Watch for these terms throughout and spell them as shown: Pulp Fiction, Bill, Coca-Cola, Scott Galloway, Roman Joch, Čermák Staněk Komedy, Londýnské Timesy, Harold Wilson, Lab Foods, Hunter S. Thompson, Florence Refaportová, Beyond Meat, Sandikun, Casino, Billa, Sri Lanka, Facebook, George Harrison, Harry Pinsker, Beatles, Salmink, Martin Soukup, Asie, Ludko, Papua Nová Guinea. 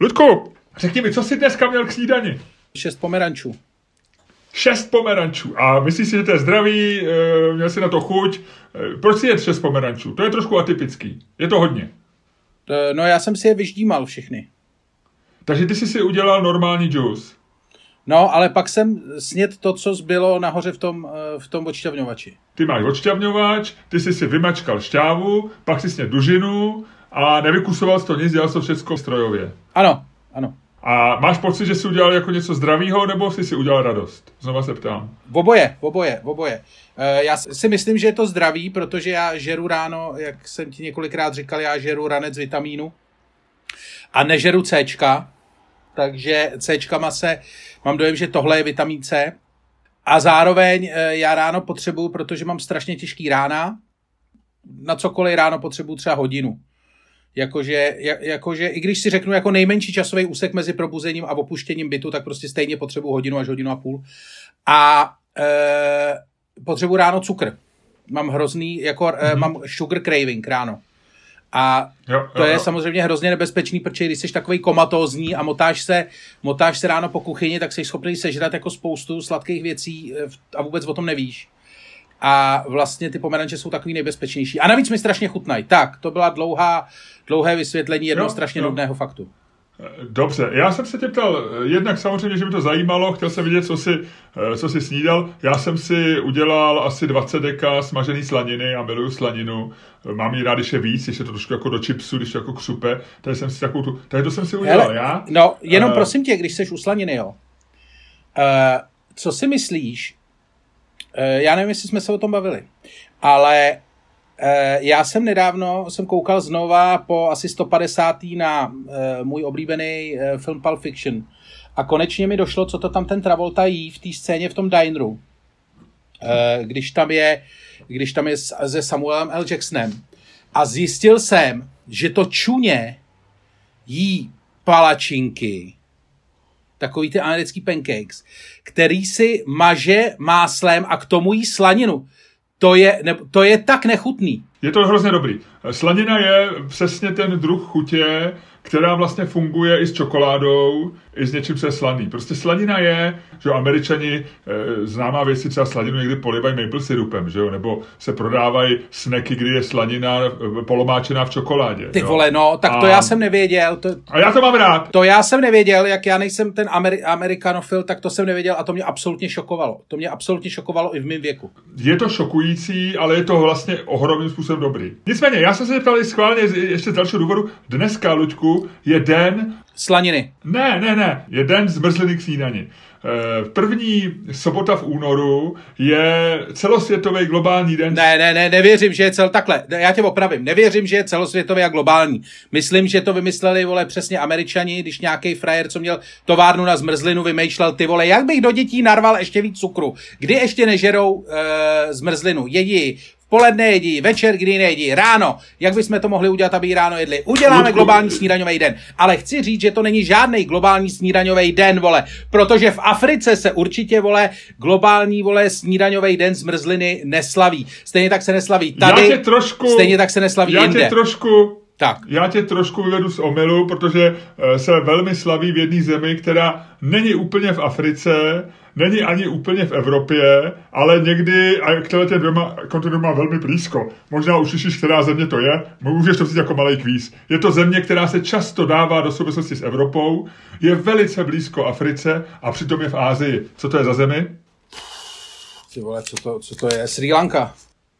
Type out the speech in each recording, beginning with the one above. Ludku, řekni mi, co jsi dneska měl k snídani? 6 pomerančů. 6 pomerančů. A myslíš si, že to je zdravý, měl jsi na to chuť. Proč si jet 6 pomerančů? To je trošku atypický. Je to hodně. No já jsem si je vyždímal všechny. Takže ty jsi si udělal normální juice. No, ale pak jsem snědl to, co zbylo nahoře v tom odšťavňovači. Ty máš odšťavňovač, ty jsi si vymačkal šťávu, pak jsi snědl dužinu a nevykusoval jsi to nic, dělal jsi to všechno strojově. Ano, ano. A máš pocit, že jsi udělal jako něco zdravýho, nebo jsi si udělal radost? Znova se ptám. Oboje. Já si myslím, že je to zdravý, protože já žeru ráno, jak jsem ti několikrát říkal, já žeru ranec vitamínu a nežeru Cčka, takže Cčkama mám dojem, že tohle je vitamin C. A zároveň já ráno potřebuju, protože mám strašně těžký rána, na cokoliv ráno potřebuju třeba hodinu. Jakože, i když si řeknu jako nejmenší časový úsek mezi probuzením a opuštěním bytu, tak prostě stejně potřebuju hodinu až hodinu a půl. A potřebuju ráno cukr. Mám hrozný, mám sugar craving ráno. A to je samozřejmě hrozně nebezpečný, protože když jsi takovej komatózní a motáš se ráno po kuchyni, tak jsi schopný sežrat jako spoustu sladkých věcí a vůbec o tom nevíš. A vlastně ty pomeranče jsou takový nejbezpečnější. A navíc mi strašně chutnají. Tak, to byla dlouhé vysvětlení jednoho strašně nudného faktu. Dobře, já jsem se tě ptal, jednak samozřejmě, že mi to zajímalo, chtěl jsem vidět, co jsi snídal. Já jsem si udělal asi 20 deka smažený slaniny, já miluju slaninu, mám ji rád, když je víc, když je to trošku jako do chipsu, když je jako k supe, tady jsem si takovou tu, tady to jsem si udělal. Hele, já. No, jenom prosím tě, když jsi u slaniny, jo. Co si myslíš, já nevím, jestli jsme se o tom bavili, ale... Já jsem nedávno koukal znova po asi 150. na můj oblíbený film Pulp Fiction a konečně mi došlo, co to tam ten Travolta jí v té scéně v tom dineru, když tam je se Samuelem L. Jacksonem, a zjistil jsem, že to čuně jí palačinky, takový ty americký pancakes, který si maže máslem a k tomu jí slaninu. To je tak nechutný. Je to hrozně dobrý. Slanina je přesně ten druh chutě, která vlastně funguje i s čokoládou, i s něčím, co je slaný. Prostě slanina je, že Američani známá věci, třeba slaninu někdy polivají maple syrupem, že jo? Nebo se prodávají snacky, kdy je slanina polomáčená v čokoládě. Ty vole, no, tak to já jsem nevěděl. A já to mám rád. To já jsem nevěděl, jak já nejsem ten amerikanofil, tak to jsem nevěděl a to mě absolutně šokovalo. To mě absolutně šokovalo i v mém věku. Je to šokující, ale je to vlastně ohromným způsobem dobrý. Nicméně, já jsem se ptal schválně ještě z dalšího důvodu. Dneska, Luďku, je den... Slaniny. Ne. Je den zmrzliny k snídani. První sobota v únoru je celosvětový globální den... Ne, nevěřím, že je takhle. Já tě opravím. Nevěřím, že je celosvětový a globální. Myslím, že to vymysleli, vole, přesně Američani, když nějaký frajer, co měl továrnu na zmrzlinu, vymýšlel, ty vole, jak bych do dětí narval ještě víc cukru. Kdy ještě nežerou zmrzlinu? Jedí poledne, jedí večer, kdy nejedí ráno. Jak bychom to mohli udělat, aby ráno jedli? Uděláme globální snídaňový den. Ale chci říct, že to není žádný globální snídaňový den, vole. Protože v Africe se určitě, vole, globální, vole, snídaňový den zmrzliny neslaví. Stejně tak se neslaví tady. Stejně tak se neslaví jinde. Tak. Já tě trošku vyvedu z omylu, protože se velmi slaví v jedné zemi, která není úplně v Africe, není ani úplně v Evropě, ale někdy a k těm dvěma kontinentům má velmi blízko. Možná už slyšíš, která země to je, můžeš to vzít jako malý kvíz. Je to země, která se často dává do souvislosti s Evropou, je velice blízko Africe a přitom je v Asii. Co to je za zemi? Ty vole, co to je? Sri Lanka.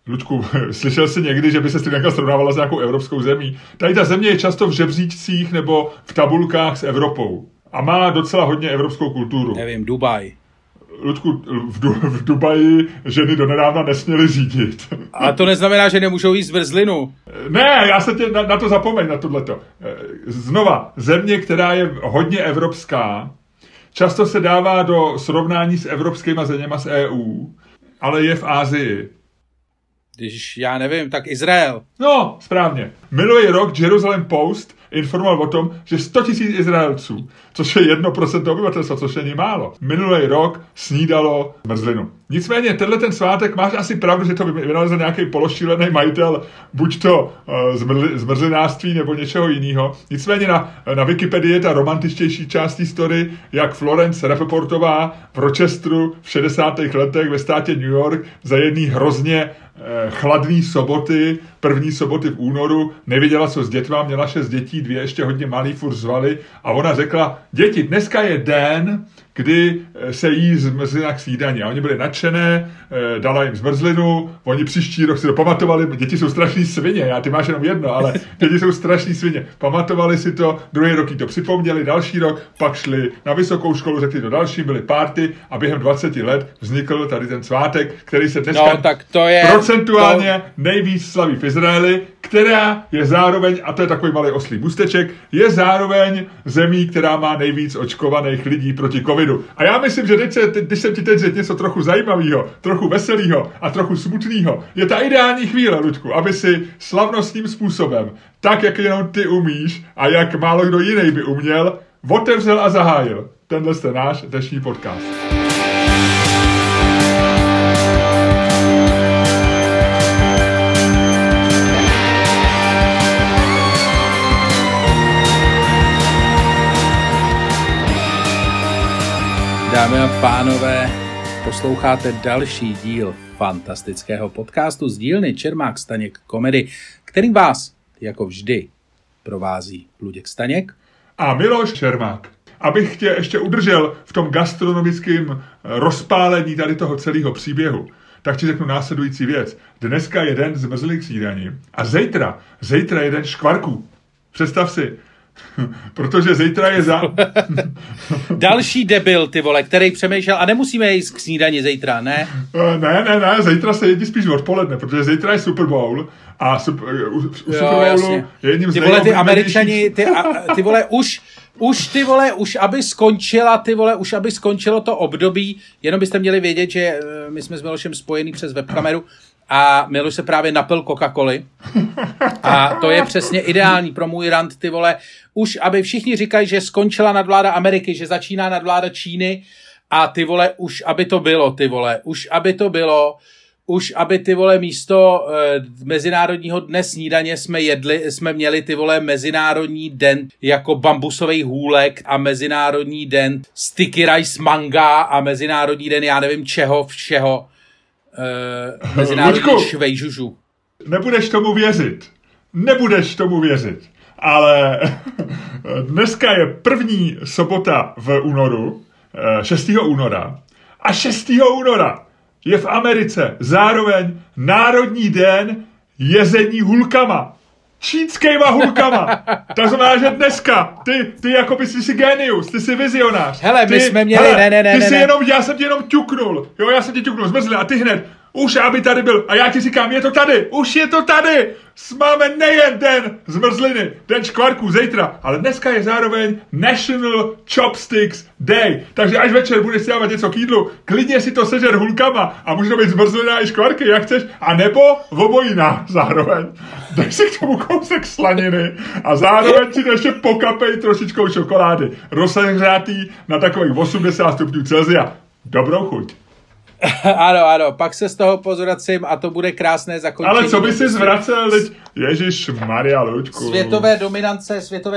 Ludku, slyšel jsi někdy, že by se Sri Lanka srovnávala s nějakou evropskou zemí? Tady ta země je často v žebříčcích nebo v tabulkách s Evropou. A má docela hodně evropskou kulturu. Nevím, Dubaj. Ludku, v Dubaji ženy donedávna nesměly řídit. A to neznamená, že nemůžou jíst zmrzlinu. Ne, já se tě na to zapomeň, na tohleto. Znova, země, která je hodně evropská, často se dává do srovnání s evropskýma zeměma z EU, ale je v Asii. Když já nevím, tak Izrael. No, správně. Minulý rok Jeruzalem Post informoval o tom, že 100 000 Izraelců, což je 1% obyvatelstva, což není málo, minulý rok snídalo mrzlinu. Nicméně tenhle ten svátek, máš asi pravdu, že to vynalezl nějaký pološílený majitel, buď to z mrzlinářství nebo něčeho jiného. Nicméně na Wikipedii je ta romantičtější část historie, jak Florence Refaportová v Rochesteru v 60. letech ve státě New York za jedný hrozně chladný soboty, první soboty v únoru, nevěděla, co s dětma, měla 6 dětí, 2 ještě hodně malý furt zvali a ona řekla, děti, dneska je den, kdy se jí zmrzlina k snídani. A oni byli nadšené, dala jim zmrzlinu, oni příští rok si to pamatovali, děti jsou strašný svině, ty máš jenom jedno, ale děti jsou strašný svině. Pamatovali si to, druhý rok jí to připomněli, další rok, pak šli na vysokou školu, řekli to další, byly párty a během 20 let vznikl tady ten svátek, který se dneska procentuálně nejvíc slaví v Izraeli, která je zároveň, a to je takový malý oslý můsteček, je zároveň zemí, která má nejvíc očkovaných lidí proti covidu. A já myslím, že když jsem ti teď řekl něco trochu zajímavého, trochu veselého a trochu smutného, je ta ideální chvíle, Ludku, aby si slavnostním způsobem, tak jak jenom ty umíš a jak málo kdo jiný by uměl, otevřel a zahájil tenhle je náš dnešní podcast. Dámy a pánové, posloucháte další díl fantastického podcastu z dílny Čermák Staněk Komedy, který vás, jako vždy, provází Luděk Staněk a Miloš Čermák. Abych tě ještě udržel v tom gastronomickém rozpálení tady toho celého příběhu, tak ti řeknu následující věc. Dneska je den zmrzlých snídaní a zítra je den škvarků. Představ si. Protože zítra je další debil, ty vole, který přemýšlel, a nemusíme jíst k snídani zítra, ne? Ne, zítra se jedí spíš odpoledne, protože zítra je Super Bowl a Super Bowlu je jedním z ty vole, ty Američani, aby skončilo to období, jenom byste měli vědět, že my jsme s Milošem spojený přes webkameru, a Miloš se právě napil Coca-Coly. A to je přesně ideální pro můj rant, ty vole. Už, aby všichni říkají, že skončila nadvláda Ameriky, že začíná nadvláda Číny a ty vole, už aby to bylo, ty vole. Už aby ty vole místo Mezinárodního dne snídaně jsme měli ty vole Mezinárodní den jako bambusovej hůlek a Mezinárodní den sticky rice manga a Mezinárodní den já nevím čeho všeho. Mezinárodní švejžužu. Nebudeš tomu věřit, ale dneska je první sobota v únoru, 6. února, a 6. února je v Americe zároveň Národní den jezení hulkama. Čínskejma hulkama. To znamená, že dneska, ty jako bys si génius, ty jsi vizionář. Hele, my jsme měli, já jsem tě jenom ťuknul, zmrzli a ty hned, už aby tady byl, a já ti říkám, je to tady, máme nejen den zmrzliny, den škvarků zítra, ale dneska je zároveň National Chopsticks Day, takže až večer budeš si dávat něco k jídlu, klidně si to sežer hulkama a může to být zmrzlina i škvarky, jak chceš, anebo obojí na zároveň. Dej si k tomu kousek slaniny a zároveň si to ještě pokapej trošičkou čokolády, rozehřátý na takových 80 stupňů Celsia. Dobrou chuť. Ano, pak se z toho pozoracím a to bude krásné zakončení. Ale co by si zvracel, ježišmarja, Luďku. Světové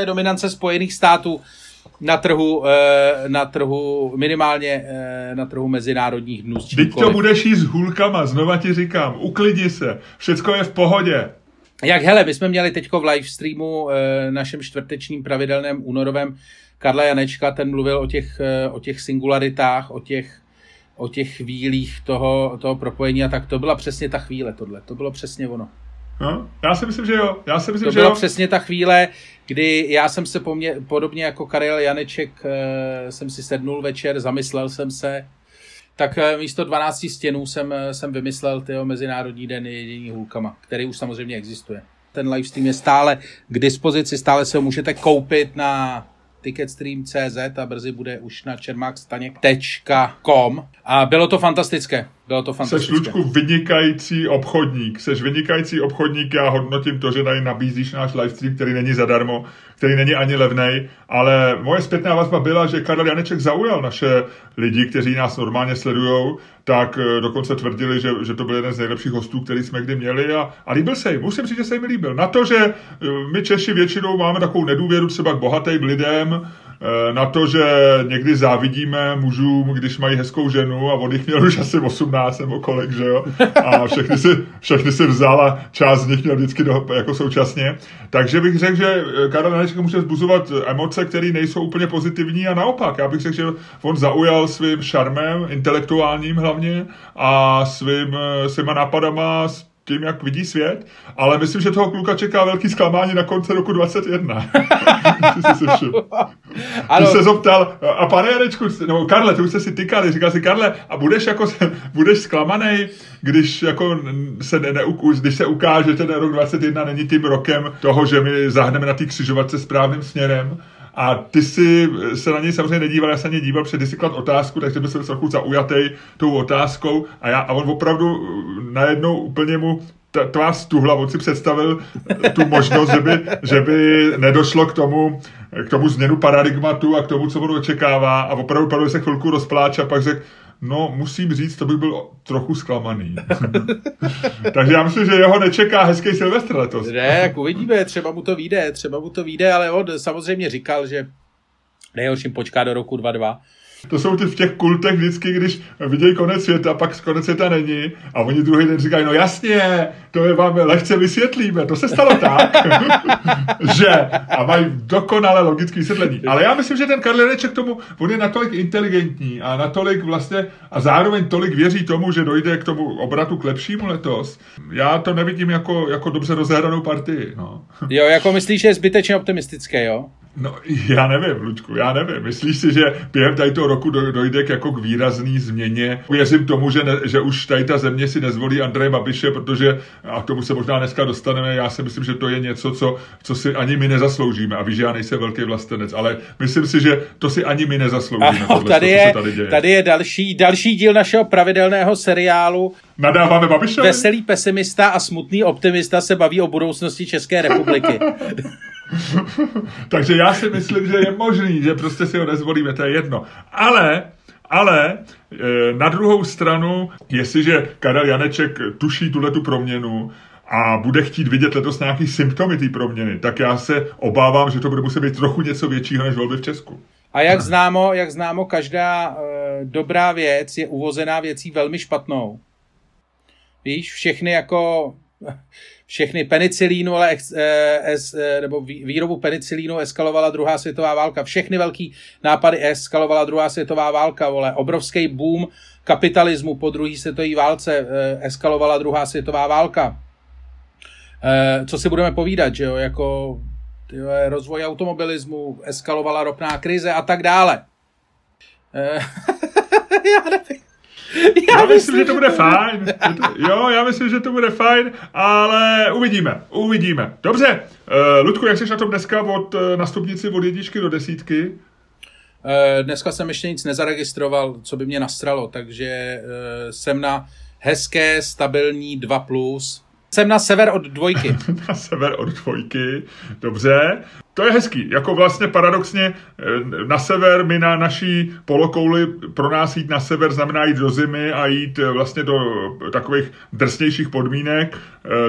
dominance Spojených států na trhu mezinárodních dnů. Teď to budeš jít s hulkama, znova ti říkám, uklidni se, všecko je v pohodě. My jsme měli teďko v live streamu našem čtvrtečním pravidelném únorovém Karla Janečka, ten mluvil o těch singularitách, o těch chvílích toho propojení a tak to byla přesně ta chvíle tohle, to bylo přesně ono. No, já si myslím, že jo. To byla přesně ta chvíle, kdy já jsem se podobně jako Karel Janeček jsem si sednul večer, zamyslel jsem se, tak místo 12 stěnů jsem vymyslel Mezinárodní den jezení hulkama, který už samozřejmě existuje. Ten livestream je stále k dispozici, stále se ho můžete koupit na ticketstream.cz a brzy bude už na čermakstaněk.com a bylo to fantastické. Bylo to fantastické. Seš, Ludku, vynikající obchodník. Seš vynikající obchodník, já hodnotím to, že tady nabízíš náš livestream, který není zadarmo, který není ani levnej, ale moje zpětná vazba byla, že Karel Janeček zaujal naše lidi, kteří nás normálně sledujou, tak dokonce tvrdili, že to byl jeden z nejlepších hostů, který jsme kdy měli a líbil se jim. Musím říct, že se jim líbil. Na to, že my Češi většinou máme takovou nedůvěru třeba k bohatým lidem, na to, že někdy závidíme mužům, když mají hezkou ženu a on jich měl už asi 18 nebo kolik, že jo? A všechny si vzala, část z nich měl vždycky jako současně. Takže bych řekl, že Karel Janeček může vzbuzovat emoce, které nejsou úplně pozitivní a naopak. Já bych řekl, že on zaujal svým šarmem, intelektuálním hlavně a svýma nápadama, tím, jak vidí svět, ale myslím, že toho kluka čeká velký zklamání na konci roku 2021. Ty se zeptal, a pane Janečku, nebo Karle, ty už jste si tykali, říkal si, Karle, a budeš zklamanej, když, jako když se ukáže, že ten rok 2021 není tím rokem toho, že my zahneme na té křižovatce správným směrem. A ty si se na něj samozřejmě nedíval, já se na něj díval, protože ty si klad otázku, takže byl jsem trochu zaujatej tou otázkou a on opravdu najednou úplně mu tvář stuhla, on si představil tu možnost, že by nedošlo k tomu změnu paradigmatu a k tomu, co on očekává a opravdu se chvilku rozpláč a pak řekl, no, musím říct, to bych byl trochu zklamaný. Takže já myslím, že jeho nečeká hezký Silvestr letos. Ne, tak uvidíme, třeba mu to vyjde, ale on samozřejmě říkal, že nejhorším počká do roku 2022. To jsou ty v těch kultech vždycky, když vidějí konec světa, pak konec světa není a oni druhý den říkají, no jasně, to je vám lehce vysvětlíme, to se stalo tak, že a mají dokonale logické vysvětlení. Ale já myslím, že ten Karel Janeček tomu, on je natolik inteligentní a natolik vlastně a zároveň tolik věří tomu, že dojde k tomu obratu k lepšímu letos. Já to nevidím jako dobře rozehranou partii. No. Jo, jako myslíš, že je zbytečně optimistické, jo? No, já nevím, Ludku, já nevím. Myslíš si, že během tady toho roku dojde k výrazný změně? Věřím tomu, že už tady ta země si nezvolí Andreje Babiše, protože, a k tomu se možná dneska dostaneme, já si myslím, že to je něco, co si ani my nezasloužíme. A víš, že já nejsem velký vlastenec, ale myslím si, že to si ani my nezasloužíme. Ano, tady je další díl našeho pravidelného seriálu Nadáváme Babiše. Veselý pesimista a smutný optimista se baví o budoucnosti České republiky. Takže já si myslím, že je možný, že prostě si ho nezvolíme, to je jedno. Ale na druhou stranu, jestliže Karel Janeček tuší tuhletu proměnu a bude chtít vidět letos nějaký symptomy té proměny, tak já se obávám, že to bude muset být trochu něco většího než volby v Česku. A jak známo, každá dobrá věc je uvozená věcí velmi špatnou. Víš, všechny penicilínu, ale nebo výrobu penicilínu eskalovala druhá světová válka. Všechny velký nápady eskalovala druhá světová válka, vole. Obrovský boom kapitalismu po druhé světové válce eskalovala druhá světová válka. Co si budeme povídat, že jo? Jako rozvoj automobilismu, eskalovala ropná krize a tak dále. Já nevím. Já myslím, že to bude fajn. Jo, já myslím, že to bude fajn, ale uvidíme. Dobře, Ludku, jak jsi na tom dneska na stupnici od 1 do 10? Dneska jsem ještě nic nezaregistroval, co by mě nasralo, takže jsem na hezké, stabilní 2+. Jsem na sever od 2. Na sever od 2, dobře. To je hezký, jako vlastně paradoxně na sever, my na naší polokouli, pro nás jít na sever znamená jít do zimy a jít vlastně do takových drsnějších podmínek.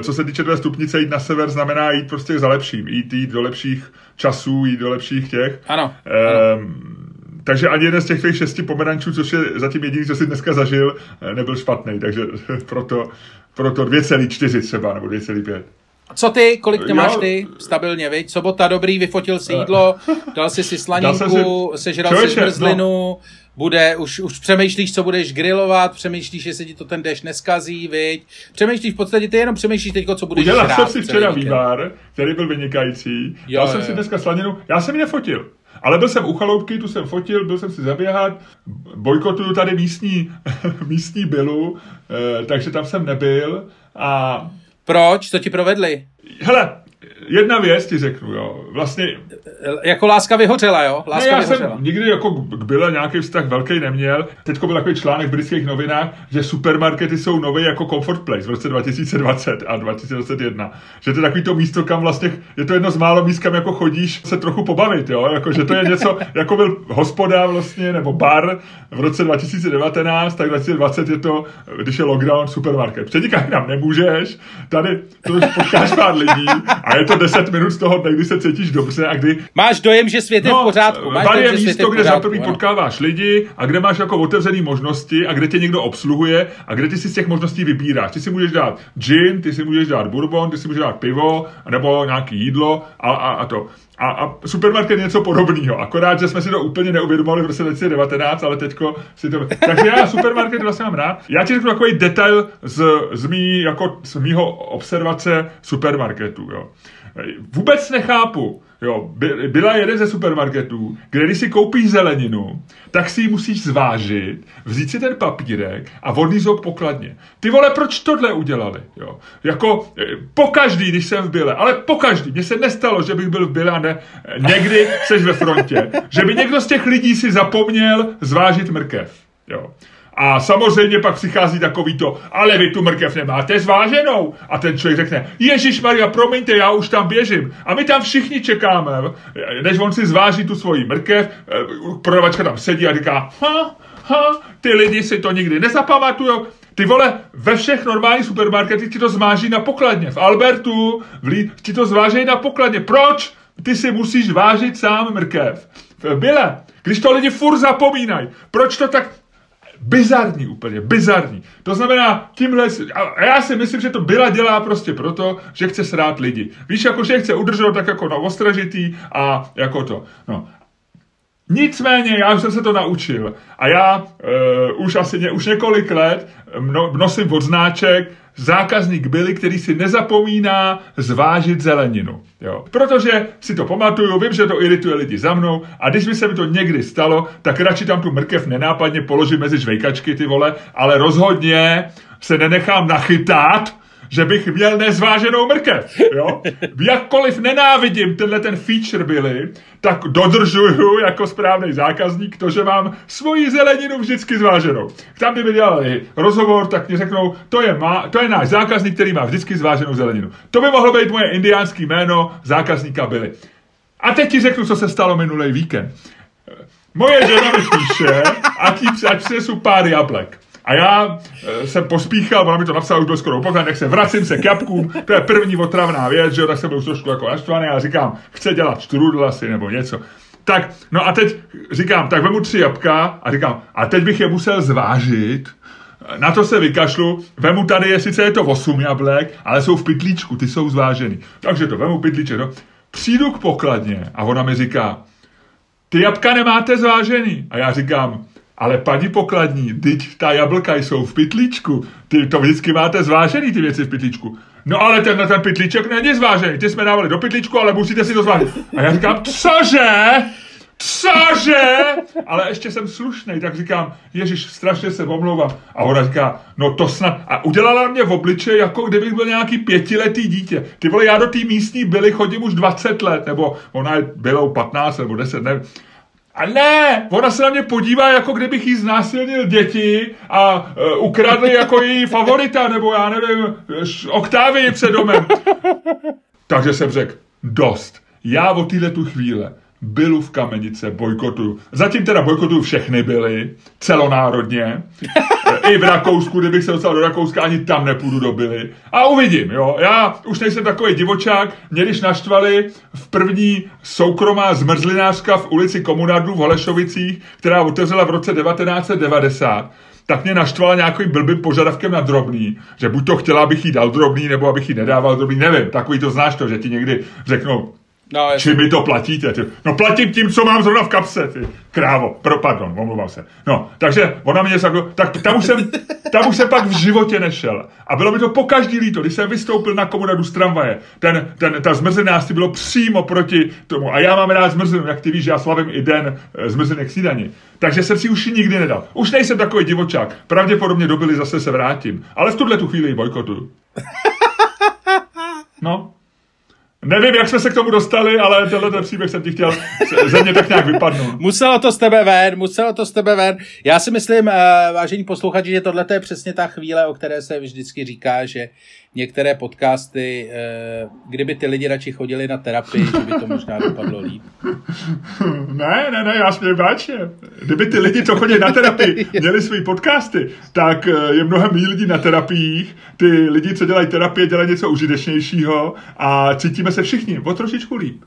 Co se týče té stupnice, jít na sever znamená jít prostě za lepším, jít do lepších časů, jít do lepších těch. Ano. Takže ani jeden z těch 6 pomerančů, což je zatím jediný, co si dneska zažil, nebyl špatný, takže proto 2,4 třeba, nebo 2,5. Co ty? Kolik máš ty? Stabilně, viď? Sobota, dobrý, vyfotil si jídlo, dal si slaninku, sežral si zmrzlinu, bude, už přemýšlíš, co budeš grilovat, přemýšlíš, jestli ti to ten déšť neskazí, viď? Přemýšlíš, v podstatě ty jenom přemýšlíš teď, co budeš žrát. Udělal jsem si včera vývar, který byl vynikající, dal jsem si dneska slaninu, já jsem ji nefotil. Ale byl jsem u chaloupky, tu jsem fotil, byl jsem si zaběhat, bojkotuju tady místní Billu, takže tam jsem nebyl a... Proč? Co ti provedli? Hele, Jedna věc ti řeknu, jo. Vlastně... Jako láska vyhořela, jo? Láska ne, já vyhořela. Jsem nikdy jako k Bille nějaký vztah velký neměl. Teďko byl takový článek v britských novinách, že supermarkety jsou nový jako Comfort Place v roce 2020 a 2021. Že to je takový to místo, kam vlastně... Je to jedno z málo míst, kam jako chodíš se trochu pobavit, jo? Jako, že to je něco, jako byl hospoda vlastně, nebo bar v roce 2019, tak 2020 je to, když je lockdown, supermarket. Přednikat nám nemůžeš, tady to už potkáš pár lidí a je to 10 minut z toho dne, kdy se cítíš dobře a kdy... Máš dojem, že svět je v pořádku. Máš dojem, je místo, kde za první potkáváš lidi a kde máš jako otevřený možnosti a kde tě někdo obsluhuje a kde ty si z těch možností vybíráš. Ty si můžeš dát gin, ty si můžeš dát bourbon, ty si můžeš dát pivo nebo nějaký jídlo a to. A supermarket je něco podobného, akorát, že jsme si to úplně neuvědomovali v roce 2019, ale teďko si to... Takže já supermarket vlastně mám rád. Já ti řeknu takový detail z mýho observace supermarketu, jo. Vůbec nechápu, jo, byla jeden ze supermarketů, kde když si koupíš zeleninu, tak si ji musíš zvážit, vzít si ten papírek a odnízou k pokladně. Ty vole, proč tohle udělali, jo? Jako pokaždý, když jsem v Bille, ale pokaždý, mně se nestalo, že bych byl v Bille a ne, někdy seš ve frontě, že by někdo z těch lidí si zapomněl zvážit mrkev, jo. A samozřejmě pak přichází takový to, ale vy tu mrkev nemáte zváženou. A ten člověk řekne, ježišmarja, promiňte, já už tam běžím. A my tam všichni čekáme, než on si zváží tu svoji mrkev, prodavačka tam sedí a říká, ty lidi si to nikdy nezapamatujou. Ty vole, ve všech normálních supermarketech ti to zváží na pokladně. V Albertu ti to zvážejí na pokladně. Proč? Ty si musíš vážit sám mrkev. V Bille, když to lidi furt zapomínají, proč to tak... Bizarní úplně, bizarní. To znamená, tímhle... A já si myslím, že to Billa dělá prostě proto, že chce srát lidi. Víš, jako že chce udržovat tak jako na ostražitý a jako to. No. Nicméně, já už jsem se to naučil. A já už několik let nosím odznáček zákazník Billy, který si nezapomíná zvážit zeleninu. Jo. Protože si to pamatuju, vím, že to irituje lidi za mnou a když by se mi to někdy stalo, tak radši tam tu mrkev nenápadně položím mezi žvejkačky, ty vole, ale rozhodně se nenechám nachytat, že bych měl nezváženou mrkev. Jo? Jakkoliv nenávidím tenhle ten feature Billy, tak dodržuju jako správný zákazník to, že mám svoji zeleninu vždycky zváženou. Tam kdyby dělali rozhovor, tak mi řeknou, to je náš zákazník, který má vždycky zváženou zeleninu. To by mohlo být moje indiánský jméno zákazníka Billy. A teď ti řeknu, co se stalo minulý víkend. Moje žena mi píše, ať přinesu pár jablek. A já jsem pospíchal, ona mi to napsala, už byl skoro upokojen, tak se vracím se k jabkům, to je první otravná věc, že jo, tak jsem byl už trošku jako naštvaný a říkám, chce dělat štrudl asi nebo něco. Tak, no a teď říkám, tak vemu 3 jabka a říkám, a teď bych je musel zvážit, na to se vykašlu, vemu tady je, sice je to 8 jablek, ale jsou v pytlíčku, ty jsou zvážený. Takže to vemu pytlíček, no. Přijdu k pokladně a ona mi říká, ty jabka nemáte zvážený. A já říkám, ale paní pokladní, teď ta jablka jsou v pytlíčku. Ty to vždycky máte zvážený, ty věci v pytlíčku. No ale tenhle ten pytlíček není zvážený. Ty jsme dávali do pytlíčku, ale musíte si to zvážit. A já říkám, cože? Ale ještě jsem slušnej, tak říkám, ježiš, strašně se omlouvám. A ona říká, no to snad... A udělala mě v obličeji, jako kdybych byl nějaký 5letý dítě. Ty vole, já do té místní Billy chodím už 20 let, nebo ona je Billou 15 nebo 10, nevím. A ne, ona se na mě podívá, jako kdybych jí znásilnil děti a ukradli jako její favorita, nebo já nevím, Oktávii před domem. Takže jsem řekl, dost. Já od této chvíle Billu v Kamenice bojkotuju. Zatím teda bojkotuju všechny Billy, celonárodně. I v Rakousku, kdybych se dostal do Rakouska, ani tam nepůjdu do Billy. A uvidím, jo. Já už nejsem takový divočák. Mě když naštvali v první soukromá zmrzlinářka v ulici Komunardů v Holešovicích, která otevřela v roce 1990, tak mě naštvala nějakým blbým požadavkem na drobný, že buď to chtěla, abych jí dal drobný, nebo abych jí nedával drobný, nevím. Takový to znáš to, že ti někdy řeknou, no, či mi to platíte? No platím tím, co mám zrovna v kapse, ty krávo. Pardon, omlouvám se. No, takže ona mě řekla, tak tam už jsem pak v životě nešel. A bylo mi to pokaždý líto, když jsem vystoupil na Komunardu z tramvaje. Ta zmrzlinářství bylo přímo proti tomu. A já mám rád zmrzlinu, jak ty víš, já slavím i den zmrzlinek k sídani. Takže jsem si už nikdy nedal. Už nejsem takový divočák. Pravděpodobně do Billy zase se vrátím. Ale v tuhle tu chvíli ji bojkotuju. No. Nevím, jak jsme se k tomu dostali, ale tenhle příběh jsem ti chtěl ze mě tak nějak vypadnout. Muselo to z tebe ven. Já si myslím, vážení posluchači, že tohle je přesně ta chvíle, o které se vždycky říká, že některé podcasty, kdyby ty lidi radši chodili na terapii, že by to možná dopadlo líp. Ne, já směju váčně. Kdyby ty lidi, co chodí na terapii, měli svý podcasty, tak je mnohem méně lidí na terapiích. Ty lidi, co dělají terapie, dělají něco užitečnějšího a cítíme se všichni o trošičku líp.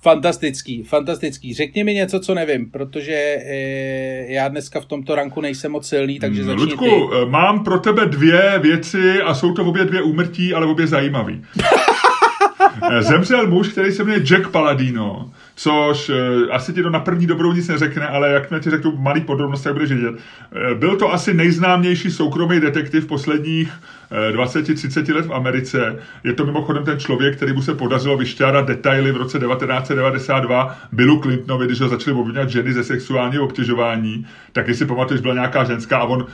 Fantastický. Řekni mi něco, co nevím, protože já dneska v tomto ranku nejsem moc silný, takže začni Ludku, ty. Ludku, mám pro tebe dvě věci a jsou to obě dvě úmrtí, ale obě zajímavý. Zemřel muž, který se jmenuje Jack Paladino, což asi ti to na první dobrou nic neřekne, ale jakmile ti řeknu malý podrobnost, tak budeš vědět. Byl to asi nejznámější soukromý detektiv posledních 20-30 let v Americe. Je to mimochodem ten člověk, který mu se podařilo vyšťárat detaily v roce 1992 Billu Clintonovi, když ho začali obvinovat ženy ze sexuálního obtěžování. Tak jestli pamatuješ, byla nějaká ženská a on,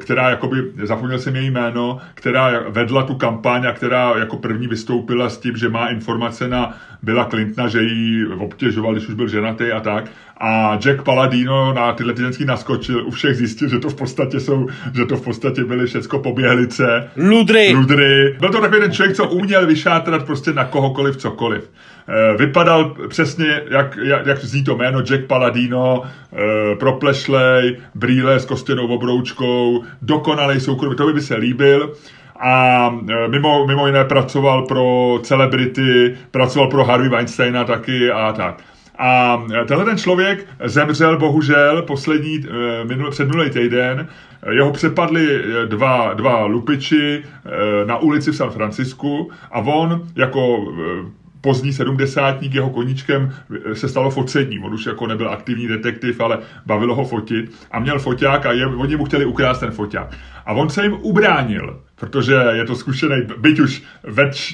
která jakoby, zapomněl jsem její jméno, která vedla tu kampaň a která jako první vystoupila s tím, že má informace na Billa Clintona, že ji obtěžoval, když už byl ženatý a tak. A Jack Paladino na tyhle ženský naskočil, u všech zjistil, že to v podstatě byly všecko poběhlice. Ludry. Byl to takový ten člověk, co uměl vyšátrat prostě na kohokoliv cokoliv. Vypadal přesně, jak zní to jméno, Jack Paladino, proplešlej, brýle s kostěnou obroučkou, dokonalej soukromý, to by se líbil. A mimo jiné pracoval pro celebrity, pracoval pro Harvey Weinsteina taky a tak. A tenhle ten člověk zemřel bohužel předminulý týden. Jeho přepadli dva lupiči na ulici v San Francisku a on jako pozdní sedmdesátník, jeho koníčkem se stalo focení. On už jako nebyl aktivní detektiv, ale bavilo ho fotit a měl foťák a oni mu chtěli ukrást ten foťák. A on se jim ubránil, protože je to zkušený, byť už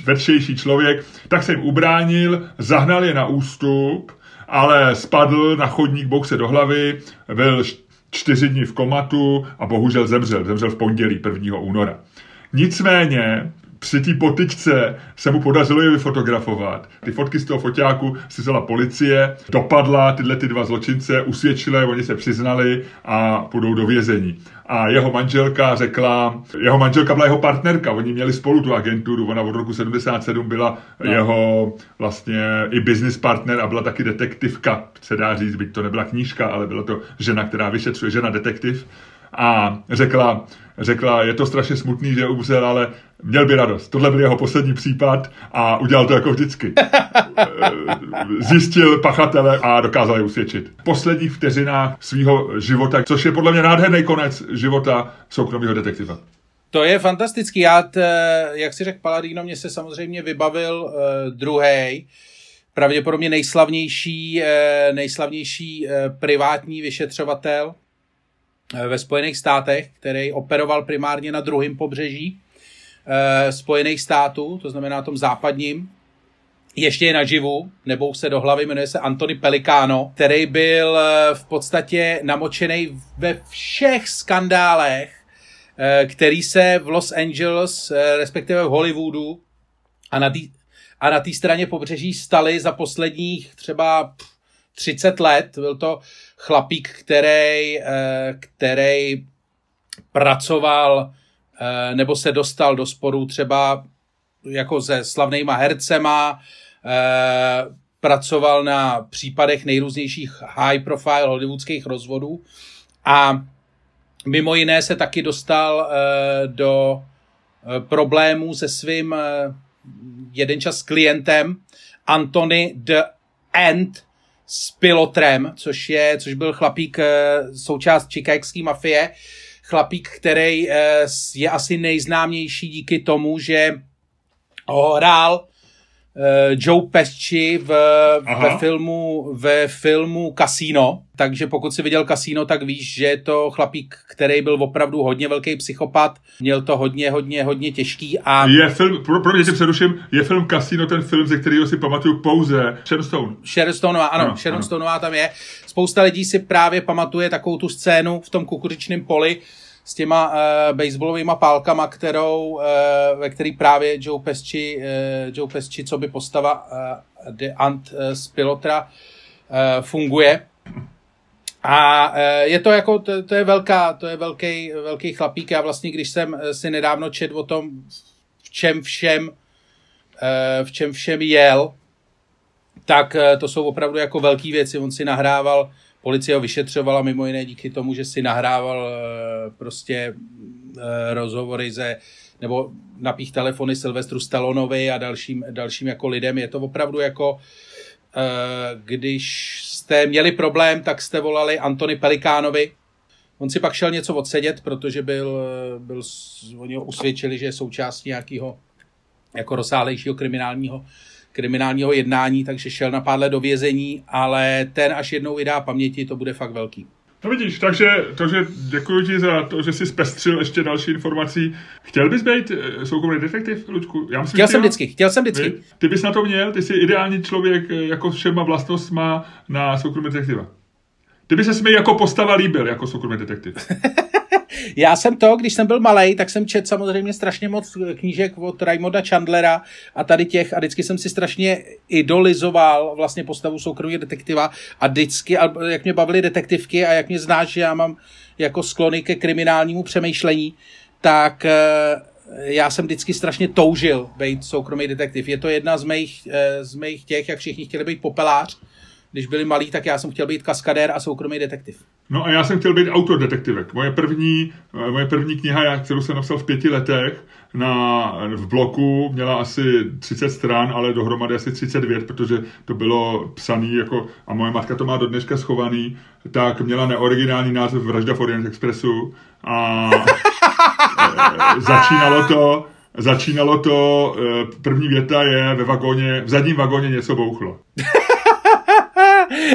vedšejší člověk, tak se jim ubránil, zahnal je na ústup, ale spadl na chodník, bouk se do hlavy, byl 4 dny v komatu a bohužel zemřel v pondělí 1. února. Nicméně při té potyčce se mu podařilo je vyfotografovat. Ty fotky z toho foťáku si vzala policie, dopadla tyhle ty dva zločince, usvědčila, oni se přiznali a půjdou do vězení. A jeho manželka byla jeho partnerka, oni měli spolu tu agenturu, ona od roku 77 byla jeho vlastně i business partner a byla taky detektivka, se dá říct, byť to nebyla knížka, ale byla to žena, která vyšetřuje, žena detektiv. A řekla, je to strašně smutný, že umřel, ale měl by radost. Tohle byl jeho poslední případ a udělal to jako vždycky. Zjistil pachatele a dokázal je usvědčit. V posledních vteřinách svého života, což je podle mě nádherný konec života soukromého detektiva. To je fantastický. Jak si řekl Paladino, mě se samozřejmě vybavil druhý, pravděpodobně nejslavnější privátní vyšetřovatel ve Spojených státech, který operoval primárně na druhém pobřeží Spojených států, to znamená tom západním. Ještě je naživu, nebouk se do hlavy, jmenuje se Anthony Pelicano, který byl v podstatě namočený ve všech skandálech, který se v Los Angeles, respektive v Hollywoodu a na té straně pobřeží staly za posledních třeba 30 let. Byl to chlapík, který pracoval nebo se dostal do sporů třeba jako se slavnýma hercema, pracoval na případech nejrůznějších high profile hollywoodských rozvodů a mimo jiné se taky dostal do problémů se svým jeden čas klientem Anthony the Ant Spilotrem, což byl chlapík součást chicagské mafie, chlapík, který je asi nejznámější díky tomu, že ho hrál Joe Pesci ve filmu Casino. Takže pokud jsi viděl Casino, tak víš, že je to chlapík, který byl opravdu hodně velký psychopat. Měl to hodně těžký a... Je film, promiň, že přeruším, je film Casino ten film, ze kterého si pamatuju pouze Sharon Stone. Sharon Stoneová tam je. Spousta lidí si právě pamatuje takovou tu scénu v tom kukuřičném poli, s těma baseballovými pálkama, ve který právě Joe Pesci, co by postava The Ant z Pilotra, funguje. A je to jako, to je velký chlapík. Já vlastně, když jsem si nedávno četl o tom, v čem všem jel, tak to jsou opravdu jako velký věci. On si nahrával, policie ho vyšetřovala mimo jiné díky tomu, že si nahrával prostě rozhovory nebo napích telefony Silvestru Stallonovi a dalším jako lidem. Je to opravdu jako, když jste měli problém, tak jste volali Anthony Pelicanovi. On si pak šel něco odsedět, protože byl oni ho usvědčili, že je součástí nějakého jako rozsáhlejšího kriminálního jednání, takže šel na pár let do vězení, ale ten až jednou vydá paměti, to bude fakt velký. To vidíš, takže děkuji ti za to, že jsi zpestřil ještě další informací. Chtěl bys být soukromý detektiv, Luďku? Chtěl jsem vždycky. Ty bys na to měl, ty jsi ideální člověk jako všema vlastnostma na soukromý detektiva. Ty by ses mi jako postava líbil, jako soukromý detektiv. Já jsem když jsem byl malej, tak jsem četl samozřejmě strašně moc knížek od Raymonda Chandlera a tady těch, a vždycky jsem si strašně idolizoval vlastně postavu soukromého detektiva a vždycky, jak mě bavily detektivky a jak mě znáš, že já mám jako sklony ke kriminálnímu přemýšlení, tak já jsem vždycky strašně toužil být soukromý detektiv. Je to jedna z mých těch, jak všichni chtěli být popelář. Když byli malí, tak já jsem chtěl být kaskadér a soukromý detektiv. No a já jsem chtěl být autodetektivek. Moje první kniha, kterou jsem napsal v 5 letech v bloku, měla asi 30 stran, ale dohromady asi 30 vět, protože to bylo psaný jako, a moje matka to má do dneška schovaný, tak měla neoriginální název Vražda v Orient Expressu a začínalo to, první věta je v zadním vagóně něco bouchlo.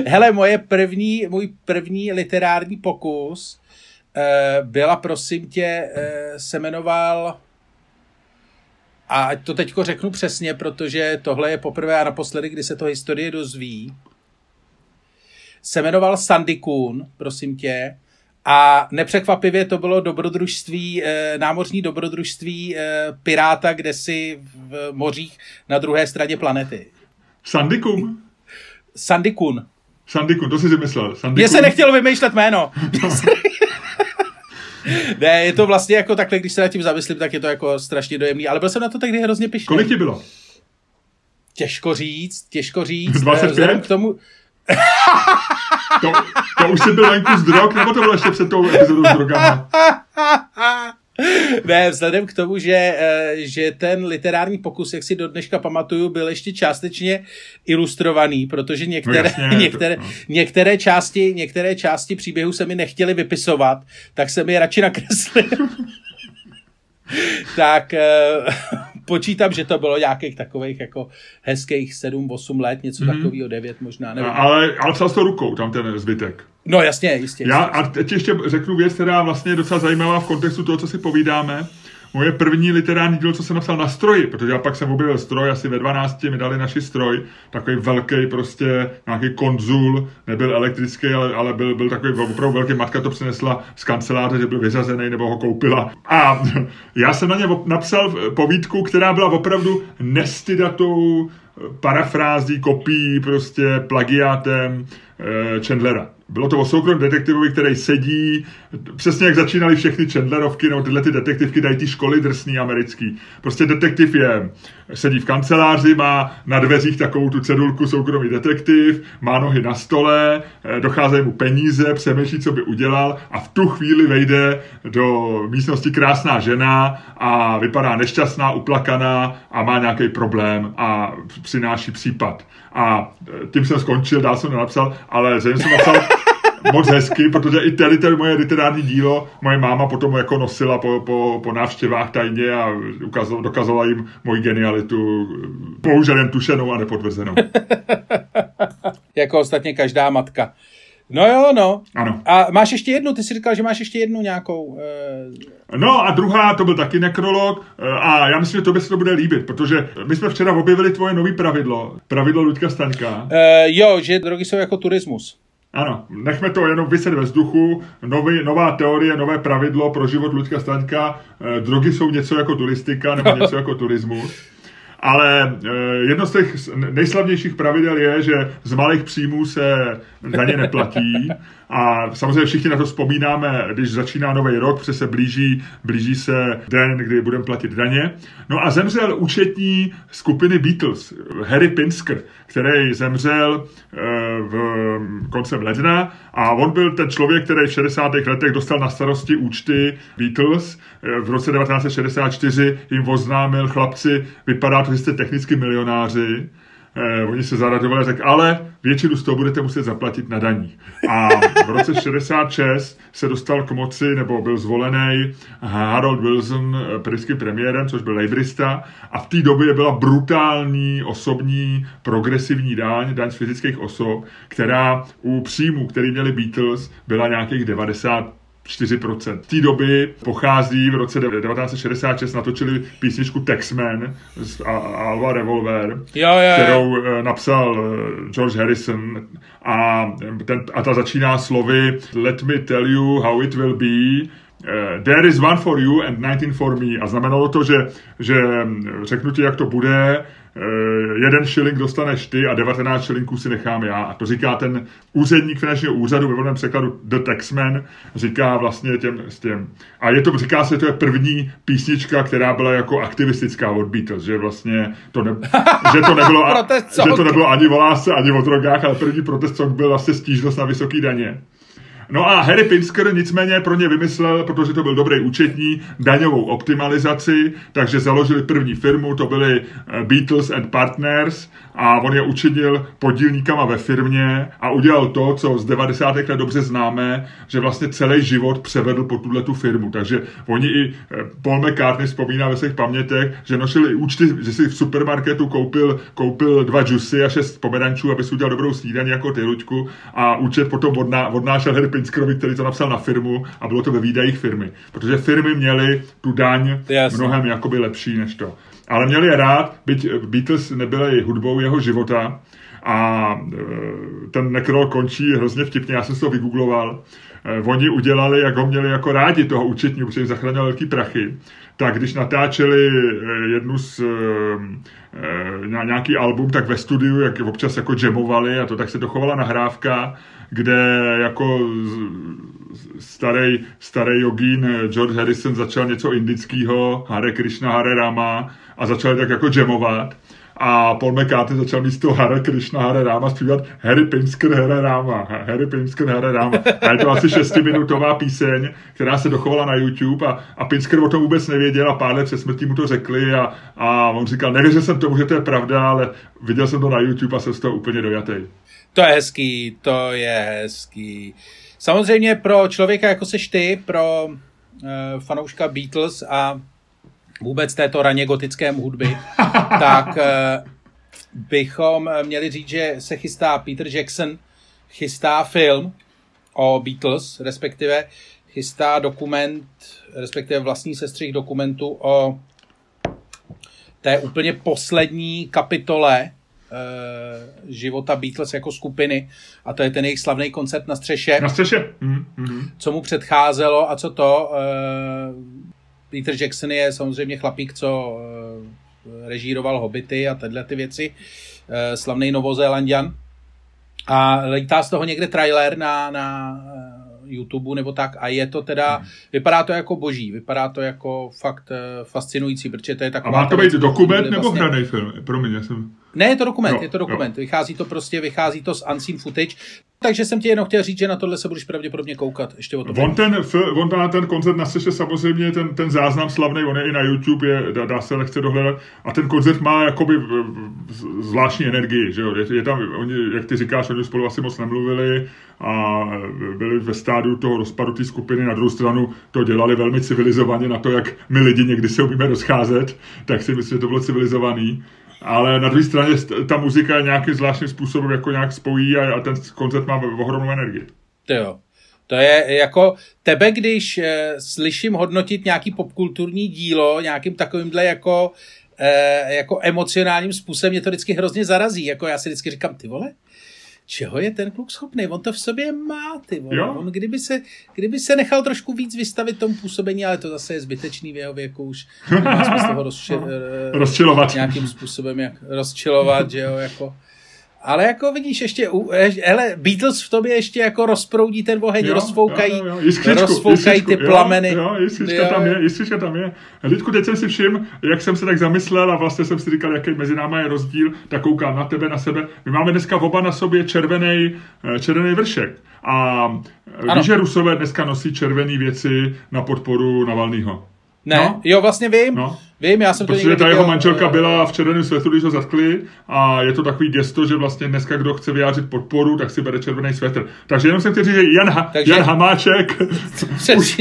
Hele, můj první literární pokus byla, prosím tě, se jmenoval, a to teďko řeknu přesně, protože tohle je poprvé a naposledy, kdy se to historie dozví, se jmenoval Sandikun, prosím tě, a nepřekvapivě to bylo námořní dobrodružství piráta, kdesi v mořích na druhé straně planety. Sandikun, to jsi vymyslel. Mě se nechtělo vymýšlet jméno. Ne, je to vlastně jako takhle, když se nad tím zamyslím, tak je to jako strašně dojemný, ale byl jsem na to tehdy hrozně pyšný. Kolik ti bylo? Těžko říct. 25? K tomu... to už jsi byl venku z drog, nebo to bylo ještě před tou epizodou s drogama? Ne, vzhledem k tomu, že ten literární pokus, jak si do dneška pamatuju, byl ještě částečně ilustrovaný, protože některé části příběhu se mi nechtěly vypisovat, tak jsem je radši nakreslil. Tak počítám, že to bylo nějakých takových jako hezkých 7-8 let, něco takového, 9 možná. Nevím. Ale psal s to rukou tam ten zbytek. No jasně, jistě. Já a teď ještě řeknu věc, která vlastně je docela zajímavá v kontextu toho, co si povídáme. Moje první literární dílo, co jsem napsal na stroji, protože já pak jsem objevil stroj, asi ve 12 mi dali naši stroj, takový velký prostě, nějaký konzul, nebyl elektrický, ale byl takový opravdu velký, matka to přinesla z kanceláře, že byl vyřazený nebo ho koupila. A já jsem na ně napsal povídku, která byla opravdu nestydatou parafrází, kopií, prostě plagiátem Chandlera. Bylo to o soukromém detektivovi, který sedí, přesně jak začínaly všechny Chandlerovky, nebo tyhle ty detektivky dají ty školy drsný americký. Prostě detektiv sedí v kanceláři, má na dveřích takovou tu cedulku soukromý detektiv, má nohy na stole, docházejí mu peníze, přemýšlí, co by udělal a v tu chvíli vejde do místnosti krásná žena a vypadá nešťastná, uplakaná a má nějaký problém a přináší případ. A tím jsem skončil, dál jsem nenapsal, ale zřejmě jsem napsal moc hezky, protože i tady moje literární dílo moje máma potom jako nosila po návštěvách tajně a dokazovala jim moji genialitu bohužel jen tušenou a nepodvrzenou. Jako ostatně každá matka. No jo, no. Ano. A máš ještě jednu, ty jsi říkal, že máš ještě jednu nějakou... No a druhá, to byl taky nekrolog a já myslím, že tobě se to bude líbit, protože my jsme včera objevili tvoje nový pravidlo Luďka Staňka. Jo, že drogy jsou jako turismus. Ano, nechme to jenom vyset ve vzduchu. Nová teorie, nové pravidlo pro život Luďka Staňka. Drogy jsou něco jako turistika nebo něco jako turismus. Ale jedno z těch nejslavnějších pravidel je, že z malých příjmů se daně neplatí. A samozřejmě všichni na to vzpomínáme, když začíná nový rok, protože se blíží se den, kdy budeme platit daně. No a zemřel účetní skupiny Beatles, Harry Pinsker, který zemřel koncem ledna. A on byl ten člověk, který v 60. letech dostal na starosti účty Beatles. V roce 1964 jim oznámil: chlapci, vypadá to, že jste technicky milionáři. Oni se zaradovali a řekli, ale většinu z toho budete muset zaplatit na daních. A v roce 66 se dostal k moci, nebo byl zvolený Harold Wilson britským premiérem, což byl laborista. A v té době byla brutální osobní progresivní daň z fyzických osob, která u příjmů, který měli Beatles, byla nějakých 94%. V té doby pochází v roce 1966 natočili písničku Taxman z Alva Revolver, kterou napsal George Harrison a ta začíná slovy Let me tell you how it will be. There is one for you and 19 for me. A znamenalo to, že řeknu ti, jak to bude, 1 šiling dostaneš ty a 19 šilinků si nechám já. A to říká ten úředník finančního úřadu, ve volném překladu The Taxman, říká vlastně těm s těm. A je to, říká se, to je první písnička, která byla jako aktivistická od Beatles, že vlastně to nebylo ani volá se, ani o drogách, ale první protest song byl vlastně stížnost na vysoký daně. No a Harry Pinsker nicméně pro ně vymyslel, protože to byl dobrý účetní, daňovou optimalizaci, takže založili první firmu, to byly Beatles and Partners a on je učinil podílníkama ve firmě a udělal to, co z 90. let dobře známe, že vlastně celý život převedl pod tuhletu firmu. Takže oni i Paul McCartney vzpomíná ve svých pamětech, že nošili účty, že si v supermarketu koupil 2 džusy a 6 pomerančů, aby si udělal dobrou snídaní jako ty, Luďku, a účet potom odnášel Harry Pinskrovi, který to napsal na firmu a bylo to ve výdajích firmy. Protože firmy měly tu daň mnohem jakoby lepší než to. Ale měli je rád, byť Beatles nebyly hudbou jeho života a ten nekrol končí hrozně vtipně, já jsem si to vygoogloval. Oni udělali, jak ho měli jako rádi toho účetního, protože jim zachránil velký prachy. Tak když natáčeli jednu z nějaký album, tak ve studiu, jak občas jako jamovali a to, tak se dochovala nahrávka, kde jako starý jogín George Harrison začal něco indického, Hare Krishna, Hare Rama, a začal tak jako jamovat. A Paul McCartney začal místo Hare Krishna, Hare Rama zpívat Harry Pinsker, Hare Rama, Harry Pinsker, Hare Rama. A je to asi 6minutová píseň, která se dochovala na YouTube a Pinsker o tom vůbec nevěděl a pár let před smrtí mu to řekli a on říkal, nevěřil jsem tomu, že to je pravda, ale viděl jsem to na YouTube a jsem z toho úplně dojatej. To je hezký. Samozřejmě pro člověka, jako seš ty, pro fanouška Beatles a vůbec této raně gotické hudby, tak bychom měli říct, že se chystá Peter Jackson, chystá film o Beatles, respektive chystá dokument, respektive vlastní sestřih dokumentu o té úplně poslední kapitole života Beatles jako skupiny a to je ten jejich slavný koncert na střeše. Na střeše. Mm-hmm. Co mu předcházelo a co to... Peter Jackson je samozřejmě chlapík, co režíroval Hobity a tyhle ty věci, slavný Novozélanďan. A lítá z toho někde trailer na YouTube nebo tak a je to teda, vypadá to jako boží, vypadá to jako fakt fascinující, protože to je taková... A má to být dokument nebo vlastně... hraný film? Promiň, já jsem... Ne, je to dokument. Vychází to z unseen footage. Takže jsem ti jenom chtěl říct, že na tohle se budeš pravděpodobně koukat. Ještě o tom. On ten koncert na střeše samozřejmě, ten záznam slavný, on je i na YouTube, dá se lehce dohledat. A ten koncert má jakoby zvláštní energii, že jo. Je tam, oni, jak ty říkáš, oni spolu asi moc nemluvili a byli ve stádiu toho rozpadu té skupiny. Na druhou stranu to dělali velmi civilizovaně na to, jak my lidi někdy se umíme rozcházet, tak si myslím, že to bylo civilizovaný. Ale na druhé straně ta muzika nějakým zvláštním způsobem jako nějak spojí a ten koncert má ohromnou energii. Jo. To je jako tebe, když slyším hodnotit nějaký popkulturní dílo nějakým takovýmhle jako emocionálním způsobem, mě to vždycky hrozně zarazí. Jako já si vždycky říkám, ty vole, čeho je ten kluk schopný. On to v sobě má, ty vole. On kdyby se nechal trošku víc vystavit tomu působení, ale to zase je zbytečný v jeho věku už. Jsme z toho rozčilovat. Nějakým způsobem jak rozčilovat, že jo, jako. Ale jako vidíš, ještě Beatles v tobě ještě jako rozproudí ten oheň, rozfoukají ty plameny. Jiskřička tam je. Lidku, teď jsem si všiml, jak jsem se tak zamyslel a vlastně jsem si říkal, jaký mezi náma je rozdíl, tak koukám na tebe, na sebe. My máme dneska oba na sobě červený vršek. A víš, že Rusové dneska nosí červené věci na podporu Navalnýho. Ne, no? Jo, vlastně vím, já jsem to někdy... Protože ta jeho manželka byla v červeném svetru, když ho zatkli, a je to takový gesto, že vlastně dneska, kdo chce vyjádřit podporu, tak si bere červený svetr. Takže jenom jsem chtěl říct, že Jan Hamáček už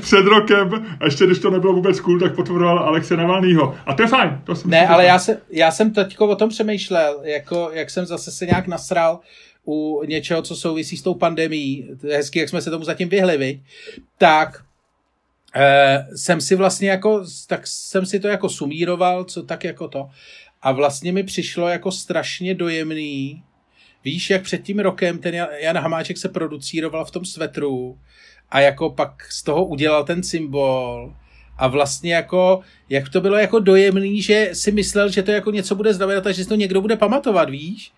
před rokem, a ještě když to nebylo vůbec cool, tak potvrdoval Alexe Navalnýho. A to je fajn. To jsem ale já jsem teďko o tom přemýšlel, jako, jak jsem zase se nějak nasral u něčeho, co souvisí s tou pandemií. Hezky, jak jsme se tomu zatím vyhli, viď? Tak jsem si vlastně to sumíroval, co tak jako to. A vlastně mi přišlo jako strašně dojemný. Víš, jak před tím rokem ten Jan Hamáček se producíroval v tom svetru a jako pak z toho udělal ten symbol. A vlastně jako, jak to bylo jako dojemný, že si myslel, že to jako něco bude znamenat, že si to někdo bude pamatovat, víš?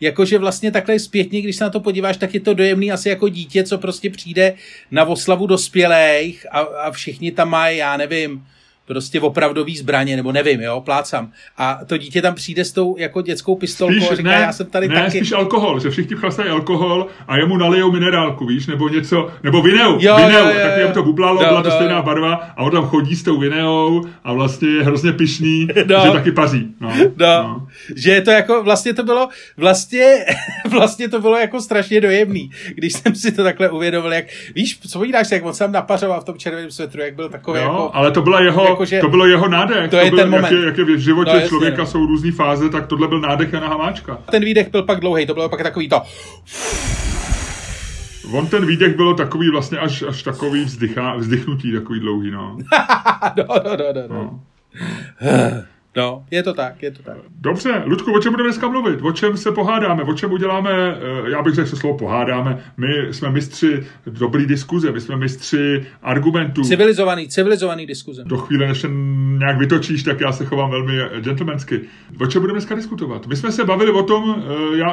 Jakože vlastně takhle zpětně, když se na to podíváš, tak je to dojemný asi jako dítě, co prostě přijde na oslavu dospělých a všichni tam mají, já nevím, prostě opravdový zbraně, nebo nevím, jo, plácám. A to dítě tam přijde s tou jako dětskou pistolkou a říká, já jsem tady taky. Spíš alkohol, že všichni chlastají alkohol a jemu nalijou minerálku, víš, nebo něco, nebo vineu, tak jim to bublalo, byla to stejná barva a on tam chodí s tou vineou a vlastně je hrozně pyšný, že taky paří. No. Že je to jako, vlastně to bylo jako strašně dojemný, když jsem si to takhle uvědomil, jak, víš, co povídáš se, jak on sám napařoval v tom červeném svetru, jak byl takový, jo, jako, ale to byla jeho jakože, to bylo jeho nádech. To je byl, ten moment. Jak je v životě člověka jsou různý fáze, tak tohle byl nádech Jana Hamáčka. Ten výdech byl pak dlouhý, to bylo pak takový to. On ten výdech bylo takový vlastně až takový vzdychnutí, takový dlouhý, no. No. No, je to tak. Dobře, Ludku, o čem budeme dneska mluvit? O čem se pohádáme? O čem uděláme, já bych řekl, že slovo pohádáme. My jsme mistři dobrý diskuze, my jsme mistři argumentů. Civilizovaný diskuze. Do chvíle, než nějak vytočíš, tak já se chovám velmi gentlemansky. O čem budeme dneska diskutovat? My jsme se bavili o tom,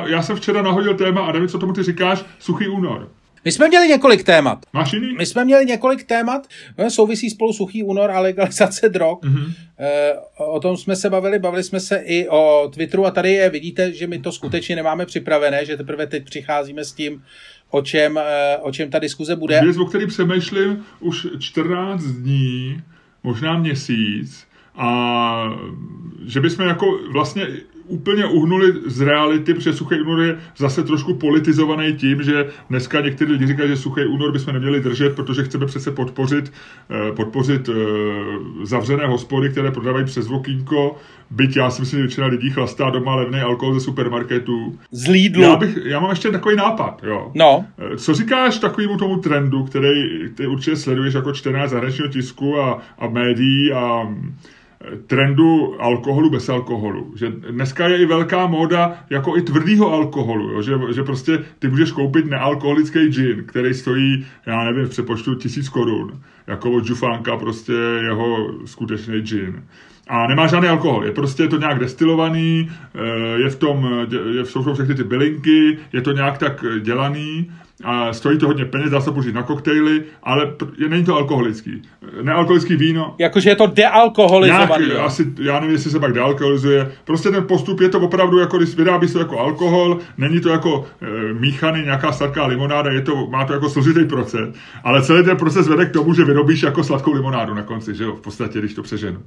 já jsem včera nahodil téma, a nevím, co tomu ty říkáš, suchý únor. My jsme měli několik témat. Máš jiný? My jsme měli několik témat, souvisí spolu suchý únor a legalizace drog. Mm-hmm. O tom jsme se bavili jsme se i o Twitteru a tady je, vidíte, že my to skutečně nemáme připravené, že teprve teď přicházíme s tím, o čem ta diskuze bude. Věc, o který přemýšlím už 14 dní, možná měsíc, a že bychom jako vlastně úplně uhnuli z reality, protože suchý únor je zase trošku politizovaný tím, že dneska někteří lidi říkají, že suchý únor bychom neměli držet, protože chceme přece podpořit zavřené hospody, které prodávají přes okýnko, byť já si myslím, že většina lidí chlastá doma levný alkohol ze supermarketu. Z Lidlu. Já mám ještě takový nápad, jo. No. Co říkáš takovému tomu trendu, který ty určitě sleduješ jako čtenář zahraničního tisku a médií a trendu alkoholu bez alkoholu. Že dneska je i velká móda jako i tvrdýho alkoholu. Jo? Že prostě ty můžeš koupit nealkoholický gin, který stojí, já nevím, v přepočtu 1000 korun. Jako od Žufánka prostě jeho skutečný gin. A nemá žádný alkohol. Je to nějak destilovaný, jsou v tom všechny ty bylinky, je to nějak tak dělaný. A stojí to hodně peněz, dá se použít na koktejly, ale není to alkoholický. Nealkoholický víno. Jakože je to dealkoholizovaný. Nějak, asi, já nevím, jestli se pak dealkoholizuje. Prostě ten postup je to opravdu, jako když vyrábí se jako alkohol, není to jako míchaný, nějaká sladká limonáda, má to jako složitý proces. Ale celý ten proces vede k tomu, že vyrobíš jako sladkou limonádu na konci, že jo, v podstatě, když to přeženu.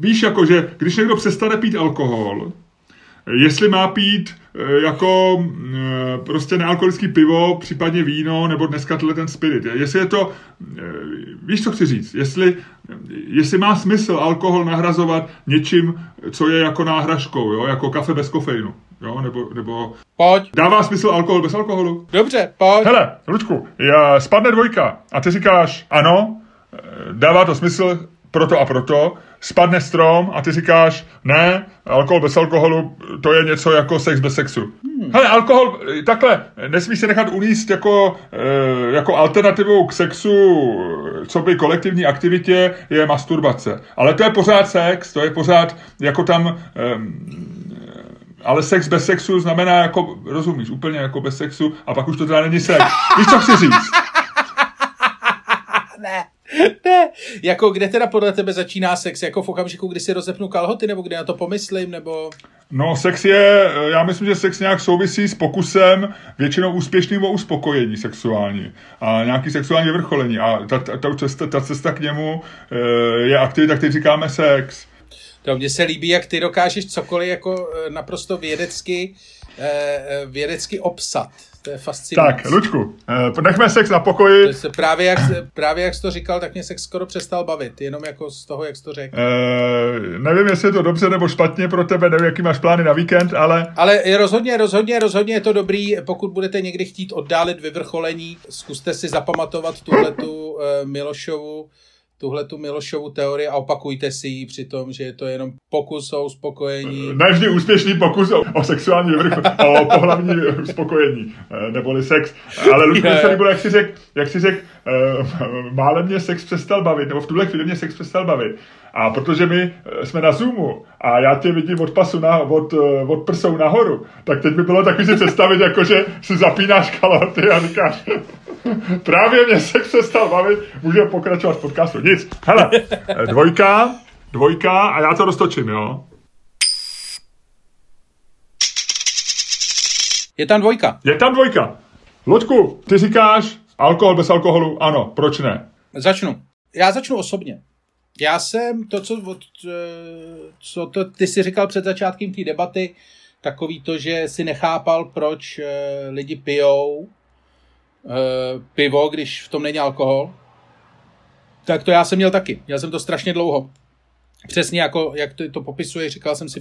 Víš, jako, že když někdo přestane pít alkohol, jestli má pít jako prostě nealkoholický pivo, případně víno, nebo dneska tenhle ten spirit. Jestli je to, víš, co chci říct, jestli má smysl alkohol nahrazovat něčím, co je jako náhražkou, jo? Jako kafe bez kofeinu, jo? Nebo... Pojď. Dává smysl alkohol bez alkoholu? Dobře, pojď. Hele, Ludku, spadne 2 a ty říkáš ano, dává to smysl, proto a proto, spadne strom a ty říkáš, ne, alkohol bez alkoholu, to je něco jako sex bez sexu. Hele, alkohol, takhle, nesmí se nechat ulíst jako alternativou k sexu, co by kolektivní aktivitě, je masturbace. Ale to je pořád sex, to je pořád jako tam... Ale sex bez sexu znamená jako, rozumíš, úplně jako bez sexu a pak už to teda není sex. Víš, co chci říct? Ne, jako kde teda podle tebe začíná sex? Jako v okamžiku, kdy si rozepnu kalhoty, nebo kdy na to pomyslím, nebo... No, sex je, já myslím, že sex nějak souvisí s pokusem, většinou úspěšným o uspokojení sexuální a nějaký sexuální vyvrcholení. A ta cesta k němu je aktivita, který říkáme sex. To mně se líbí, jak ty dokážeš cokoliv jako naprosto vědecky obsat. To je fascinující. Tak, Ludku, nechme sex na pokoji. To se právě jak jsi to říkal, tak mě sex skoro přestal bavit, jenom jako z toho, jak jsi to řekl. Nevím, jestli je to dobře nebo špatně pro tebe, nevím, jaký máš plány na víkend, ale... Ale rozhodně je to dobrý, pokud budete někdy chtít oddálit vyvrcholení, zkuste si zapamatovat tuhletu Milošovu teorii a opakujte si ji při tom, že je to jenom pokus o uspokojení. Nevždy úspěšný pokus o sexuální o pohlavní uspokojení, neboli sex. Ale Ludku, se líbilo, jak jsi řekl, málem mě sex přestal bavit, nebo v tuhle chvíli mě sex přestal bavit. A protože my jsme na Zoomu a já tě vidím od pasu, od prsou nahoru, tak teď by bylo takový si představit, jakože si zapínáš kalhoty a říkáš... Právě mě se přestal bavit, můžeme pokračovat v podcastu, nic. Hele, dvojka a já to roztočím, jo? Je tam dvojka. Ludku, ty říkáš alkohol bez alkoholu, ano, proč ne? Já začnu osobně. Já jsem to, ty si říkal před začátkem té debaty, takový to, že si nechápal, proč lidi pijou pivo, když v tom není alkohol, tak to já jsem měl taky. Měl jsem to strašně dlouho. Přesně jako, jak to popisuje, říkal jsem si,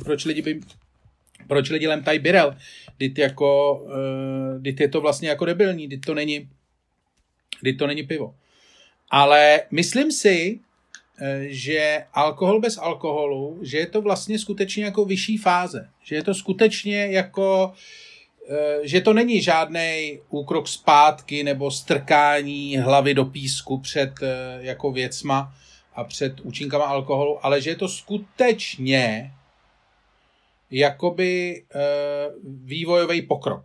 proč lidi lemtají birel, je to vlastně jako debilní, to není pivo. Ale myslím si, že alkohol bez alkoholu, že je to vlastně skutečně jako vyšší fáze. Že je to skutečně jako... že to není žádnej úkrok zpátky nebo strkání hlavy do písku před jako věcma a před účinkama alkoholu, ale že je to skutečně jakoby vývojový pokrok.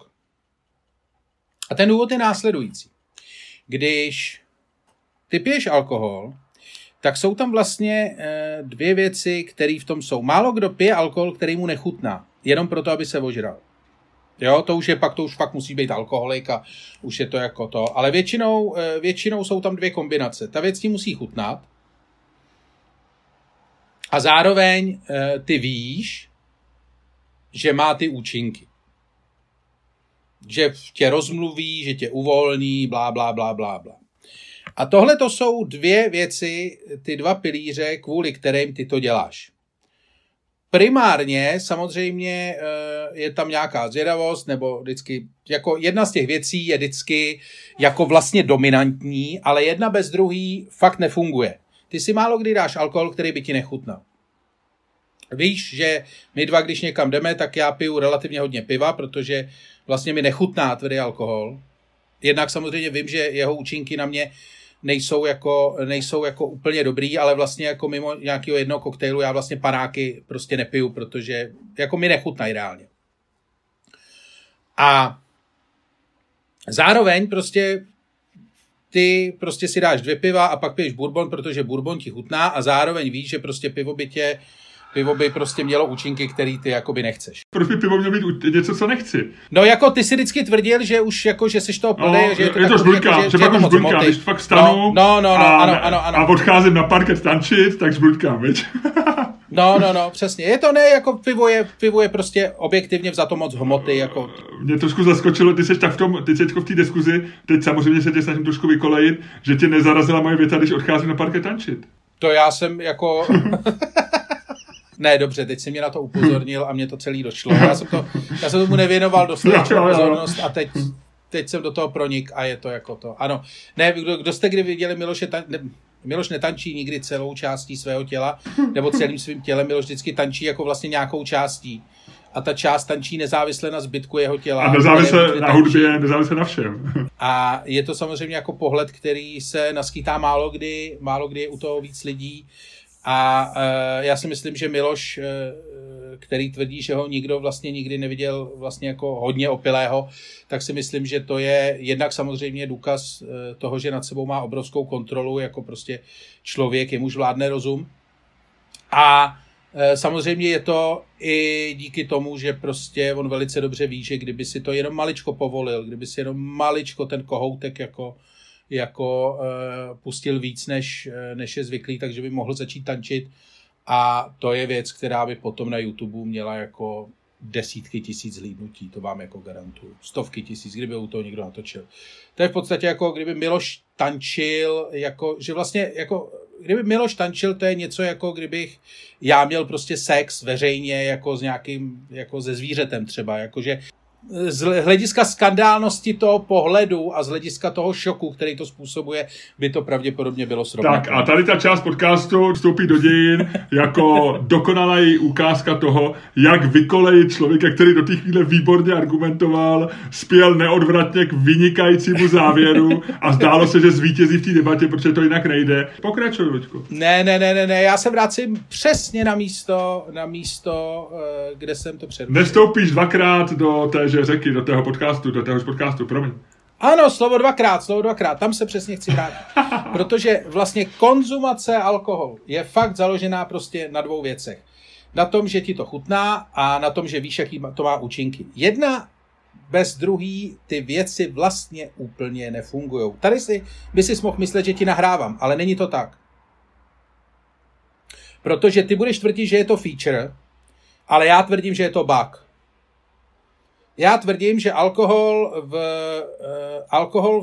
A ten důvod je následující. Když ty piješ alkohol, tak jsou tam vlastně dvě věci, které v tom jsou. Málo kdo pije alkohol, který mu nechutná, jenom proto, aby se ožral. Jo, to už fakt musí být alkoholik a už je to jako to. Ale většinou jsou tam dvě kombinace. Ta věc ti musí chutnat a zároveň ty víš, že má ty účinky. Že tě rozmluví, že tě uvolní, blá, blá, blá, blá, blá. A tohle to jsou dvě věci, ty dva pilíře, kvůli kterým ty to děláš. Primárně samozřejmě je tam nějaká zvědavost, nebo vždycky, jako jedna z těch věcí je vždycky jako vlastně dominantní, ale jedna bez druhý fakt nefunguje. Ty si málo kdy dáš alkohol, který by ti nechutnal. Víš, že my dva, když někam jdeme, tak já piju relativně hodně piva, protože vlastně mi nechutná tvrdý alkohol. Jednak samozřejmě vím, že jeho účinky na mě nejsou jako úplně dobrý, ale vlastně jako mimo nějakého jednoho koktejlu já vlastně panáky prostě nepiju, protože jako mi nechutnají reálně. A zároveň prostě ty prostě si dáš dvě piva a pak piješ bourbon, protože bourbon ti chutná a zároveň víš, že prostě pivo by prostě mělo účinky, který ty jakoby nechceš. Proč by pivo mělo být něco, co nechci? No jako ty si vždycky tvrdil, že už jako, že seš toho plný, no, že je to tak žbluďka, jako, že pak už žbluďka, když fakt stanu ano. A odcházím na parket tančit, tak žbluďkám, viď? No, přesně. Je to ne, jako pivo je prostě objektivně vzato moc hmoty, jako... Mě trošku zaskočilo, ty seš tak v té diskuzi, teď samozřejmě se tě snažím trošku vykolejit, že tě nezarazila moje věta, když odcházím na parket tančit. To já jsem jako... Ne, dobře, teď jsi mě na to upozornil a mě to celý došlo. Já jsem tomu nevěnoval dostatečnou pozornost a teď jsem do toho pronik a je to jako to. Ano, ne, kdo jste kdy viděli Miloše, Miloš netančí nikdy celou částí svého těla, nebo celým svým tělem, Miloš vždycky tančí jako vlastně nějakou částí. a ta část tančí nezávisle na zbytku jeho těla. A nezávisle na hudbě, nezávisle na všem. A je to samozřejmě jako pohled, který se naskýtá málo kdy je u toho víc lidí. A já si myslím, že Miloš, který tvrdí, že ho nikdo vlastně nikdy neviděl vlastně jako hodně opilého, tak si myslím, že to je jednak samozřejmě důkaz toho, že nad sebou má obrovskou kontrolu, jako prostě člověk, jemuž vládne rozum. A samozřejmě je to i díky tomu, že prostě on velice dobře ví, že kdyby si to jenom maličko povolil, kdyby si jenom maličko ten kohoutek pustil víc, než je zvyklý, takže by mohl začít tančit. A to je věc, která by potom na YouTube měla jako desítky tisíc zhlédnutí, to vám jako garantuju. Stovky tisíc, kdyby u toho někdo natočil. To je v podstatě jako kdyby Miloš tančil, jako, že vlastně jako kdyby Miloš tančil, to je něco jako kdybych já měl prostě sex veřejně jako s nějakým, jako se zvířetem třeba, jakože z hlediska skandálnosti toho pohledu a z hlediska toho šoku, který to způsobuje, by to pravděpodobně bylo srovnatelné. Tak a tady ta část podcastu vstoupí do dějin jako dokonalá ukázka toho, jak vykolejit člověka, který do té chvíle výborně argumentoval, spěl neodvratně k vynikajícímu závěru a zdálo se, že zvítězí v té debatě, protože to jinak nejde. Pokračuj, Luďku. Ne, já se vracím přesně na místo, kde jsem to přerušil. Nevstoupíš dvakrát do té řeky, do téhož podcastu, promiň. Ano, slovo dvakrát, tam se přesně chci vrátit. Protože vlastně konzumace alkoholu je fakt založená prostě na dvou věcech. Na tom, že ti to chutná a na tom, že víš, jaký to má účinky. Jedna bez druhý ty věci vlastně úplně nefungujou. Tady by si mohl myslet, že ti nahrávám, ale není to tak. Protože ty budeš tvrdit, že je to feature, ale já tvrdím, že je to bug. Já tvrdím, že alkohol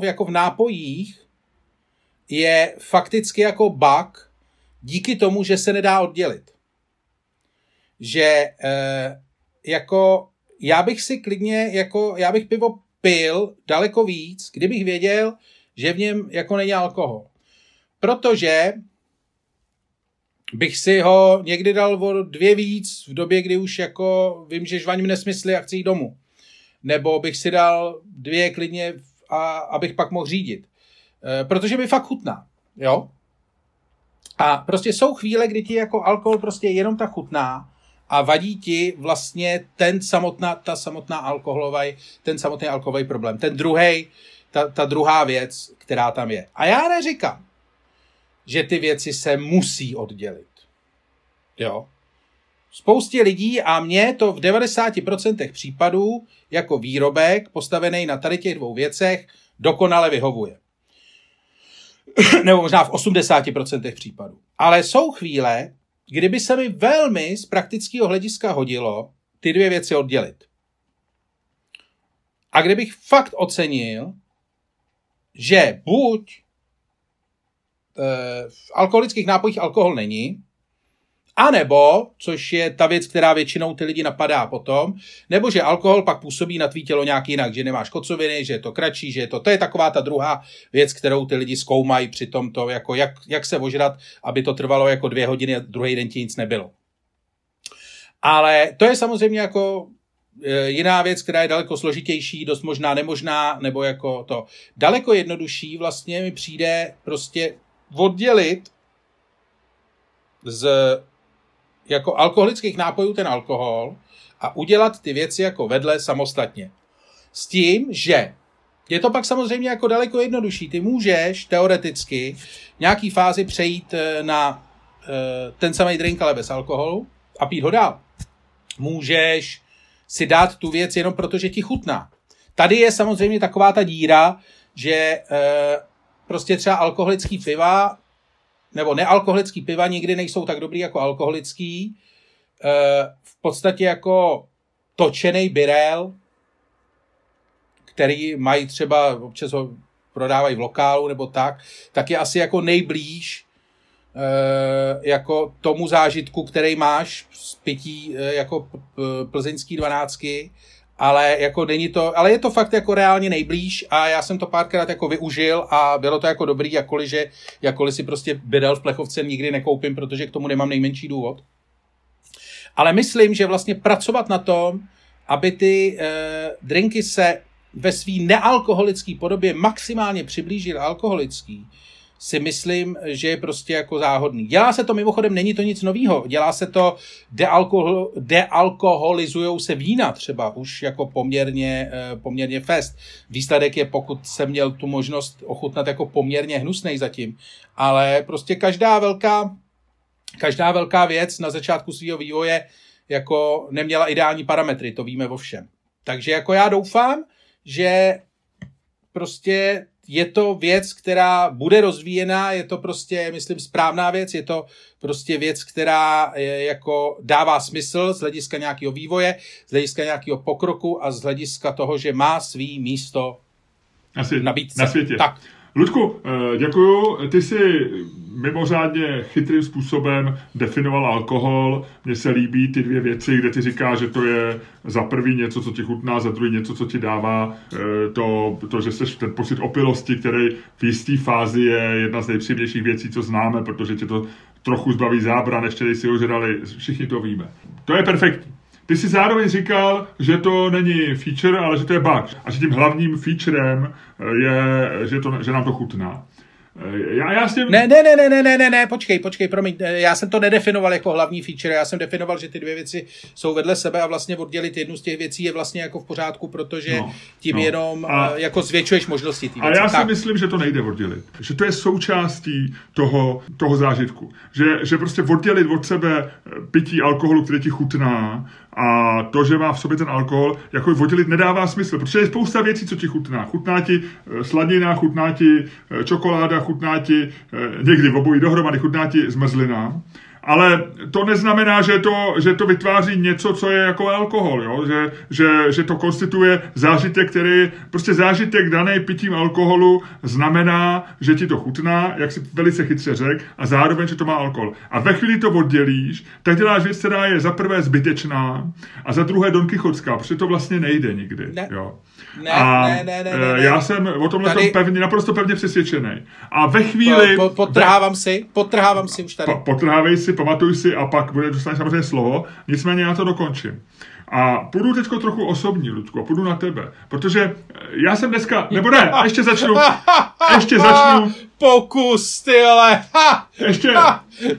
jako v nápojích je fakticky jako bug díky tomu, že se nedá oddělit. Že jako já bych si klidně, jako já bych pivo pil daleko víc, kdybych věděl, že v něm jako není alkohol. Protože bych si ho někdy dal o 2 víc v době, kdy už jako vím, že žvaním nesmysly a chci jít domů. Nebo bych si dal 2 klidně, a abych pak mohl řídit. Protože mi fakt chutná, jo? A prostě jsou chvíle, kdy ti jako alkohol prostě jenom ta chutná a vadí ti vlastně ten samotný alkoholový problém. Ta druhá věc, která tam je. A já neříkám, že ty věci se musí oddělit, jo? Spoustě lidí a mě to v 90% případů jako výrobek postavený na tady těch dvou věcech dokonale vyhovuje. Nebo možná v 80% případů. Ale jsou chvíle, kdyby se mi velmi z praktického hlediska hodilo ty 2 věci oddělit. A kdybych fakt ocenil, že buď v alkoholických nápojích alkohol není, a nebo, což je ta věc, která většinou ty lidi napadá potom, nebo že alkohol pak působí na tvý tělo nějak jinak, že nemáš kocoviny, že je to kratší, že je to... To je taková ta druhá věc, kterou ty lidi zkoumají při tomto, jako jak se ožrat, aby to trvalo jako 2 hodiny a druhý den ti nic nebylo. Ale to je samozřejmě jako jiná věc, která je daleko složitější, dost možná nemožná, nebo jako to. Daleko jednodušší vlastně mi přijde prostě oddělit z jako alkoholických nápojů ten alkohol a udělat ty věci jako vedle samostatně. S tím, že je to pak samozřejmě jako daleko jednodušší. Ty můžeš teoreticky v nějaký fázi přejít na ten samý drink, ale bez alkoholu a pít ho dál. Můžeš si dát tu věc jenom proto, že ti chutná. Tady je samozřejmě taková ta díra, že prostě třeba alkoholický piva nebo nealkoholický piva nikdy nejsou tak dobrý jako alkoholický. V podstatě jako točený birel, který mají třeba, občas ho prodávají v lokálu nebo tak je asi jako nejblíž jako tomu zážitku, který máš z pití jako plzeňský 12, ale jako není to, ale je to fakt jako reálně nejblíž a já jsem to párkrát jako využil a bylo to jako dobrý, jakkoliv si prostě bydel v plechovce nikdy nekoupím, protože k tomu nemám nejmenší důvod. Ale myslím, že vlastně pracovat na tom, aby ty drinky se ve svý nealkoholické podobě maximálně přiblížily alkoholický, si myslím, že je prostě jako záhodný. Dělá se to mimochodem, není to nic novýho. Dělá se to, dealkoholizujou se vína třeba už jako poměrně fest. Výsledek je, pokud jsem měl tu možnost ochutnat, jako poměrně hnusnej zatím. Ale prostě každá velká věc na začátku svého vývoje jako neměla ideální parametry, to víme o všem. Takže jako já doufám, že prostě je to věc, která bude rozvíjená, je to prostě, myslím, správná věc, je to prostě věc, která jako dává smysl z hlediska nějakého vývoje, z hlediska nějakého pokroku a z hlediska toho, že má svý místo na světě. Tak. Ludku, děkuju. Ty jsi mimořádně chytrým způsobem definoval alkohol. Mně se líbí ty dvě věci, kde ty říkáš, že to je za prvý něco, co ti chutná, za druhý něco, co ti dává to, že jsi ten pocit opilosti, který v jistý fázi je jedna z nejpříjemnějších věcí, co známe, protože tě to trochu zbaví zábran, než si ho žrali. Všichni to víme. To je perfektní. Ty jsi zároveň říkal, že to není feature, ale že to je bug. A že tím hlavním featurem je, že nám to chutná. Já s tím... Ne, počkej, promiň. Já jsem to nedefinoval jako hlavní feature. Já jsem definoval, že ty dvě věci jsou vedle sebe a vlastně oddělit jednu z těch věcí je vlastně jako v pořádku, protože tím jenom jako zvětšuješ možnosti té věci. A já si myslím, že to nejde oddělit. Že to je součástí toho zážitku. Že prostě oddělit od sebe pití alkoholu, který ti chutná, a to, že má v sobě ten alkohol, jako je oddělit, nedává smysl, protože je spousta věcí, co ti chutná. Chutná ti sladina, chutná ti čokoláda, chutná ti někdy obojí dohromady, chutná ti zmrzlina. Ale to neznamená, že to vytváří něco, co je jako alkohol, jo? Že to konstituje zážitek, který prostě zážitek daný pitím alkoholu znamená, že ti to chutná, jak si velice chytře řek, a zároveň, že to má alkohol. A ve chvíli to oddělíš, tak děláš věc, která je za prvé zbytečná a za druhé donkychotská, protože to vlastně nejde nikdy. Ne. Jo? Ne. Já jsem o tomhle naprosto pevně přesvědčený. A ve chvíli... Potrhávám si už tady. Potrhávej si, pamatuj si a pak bude dostaneš samozřejmě slovo. Nicméně já to dokončím. A půjdu teď trochu osobní, Ludku, a půjdu na tebe. Protože já jsem dneska... Nebo ne, ještě začnu... Pokus, ty vole. Ještě...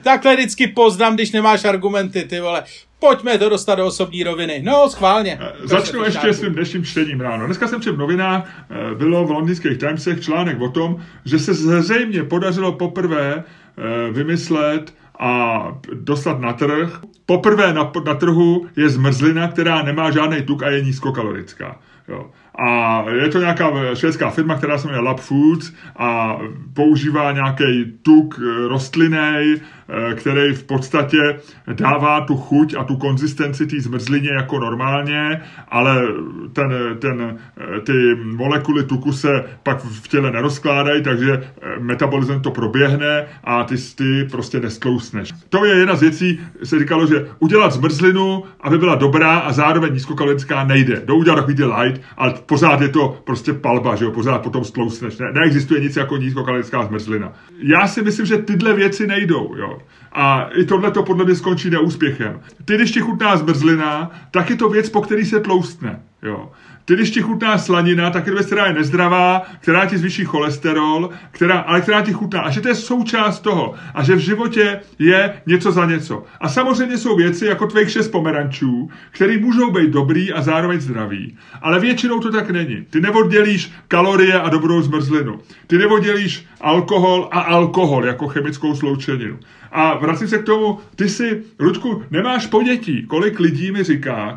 Takhle vždycky poznám, když nemáš argumenty, ty vole. Pojďme to dostat do osobní roviny. No, schválně. Začnu ještě svým dnešním čtením ráno. Dneska jsem četl v novinách, bylo v londýnských Timesech článek o tom, že se zřejmě podařilo poprvé vymyslet a dostat na trh. Poprvé na trhu je zmrzlina, která nemá žádný tuk a je nízkokalorická. Jo. A je to nějaká švédská firma, která se jmenuje Lab Foods a používá nějaký tuk rostlinný, který v podstatě dává tu chuť a tu konzistenci té zmrzlině jako normálně, ale ty molekuly tuku se pak v těle nerozkládají, takže metabolismem to proběhne a ty prostě nestlousneš. To je jedna z věcí, se říkalo, že udělat zmrzlinu, aby byla dobrá a zároveň nízkokalorická nejde. Jdou udělat takový ty light, ale pořád je to prostě palba, že jo, pořád potom stlousneš. Neexistuje nic jako nízkokalorická zmrzlina. Já si myslím, že tyhle věci nejdou, jo. A i tohle to podle mě skončí neúspěchem. Ty, když ti chutná zmrzlina, tak je to věc, po který se tloustne, jo. Ty, když ti chutná slanina, tak je to věc, která je nezdravá, která ti zvýší cholesterol, ale která ti chutná. A že to je součást toho. A že v životě je něco za něco. A samozřejmě jsou věci jako tvých 6 pomerančů, které můžou být dobrý a zároveň zdravý. Ale většinou to tak není. Ty neoddělíš kalorie a dobrou zmrzlinu. Ty neoddělíš alkohol a alkohol jako chemickou sloučeninu. A vracím se k tomu, ty si, Ludku, nemáš ponětí, kolik lidí mi říká,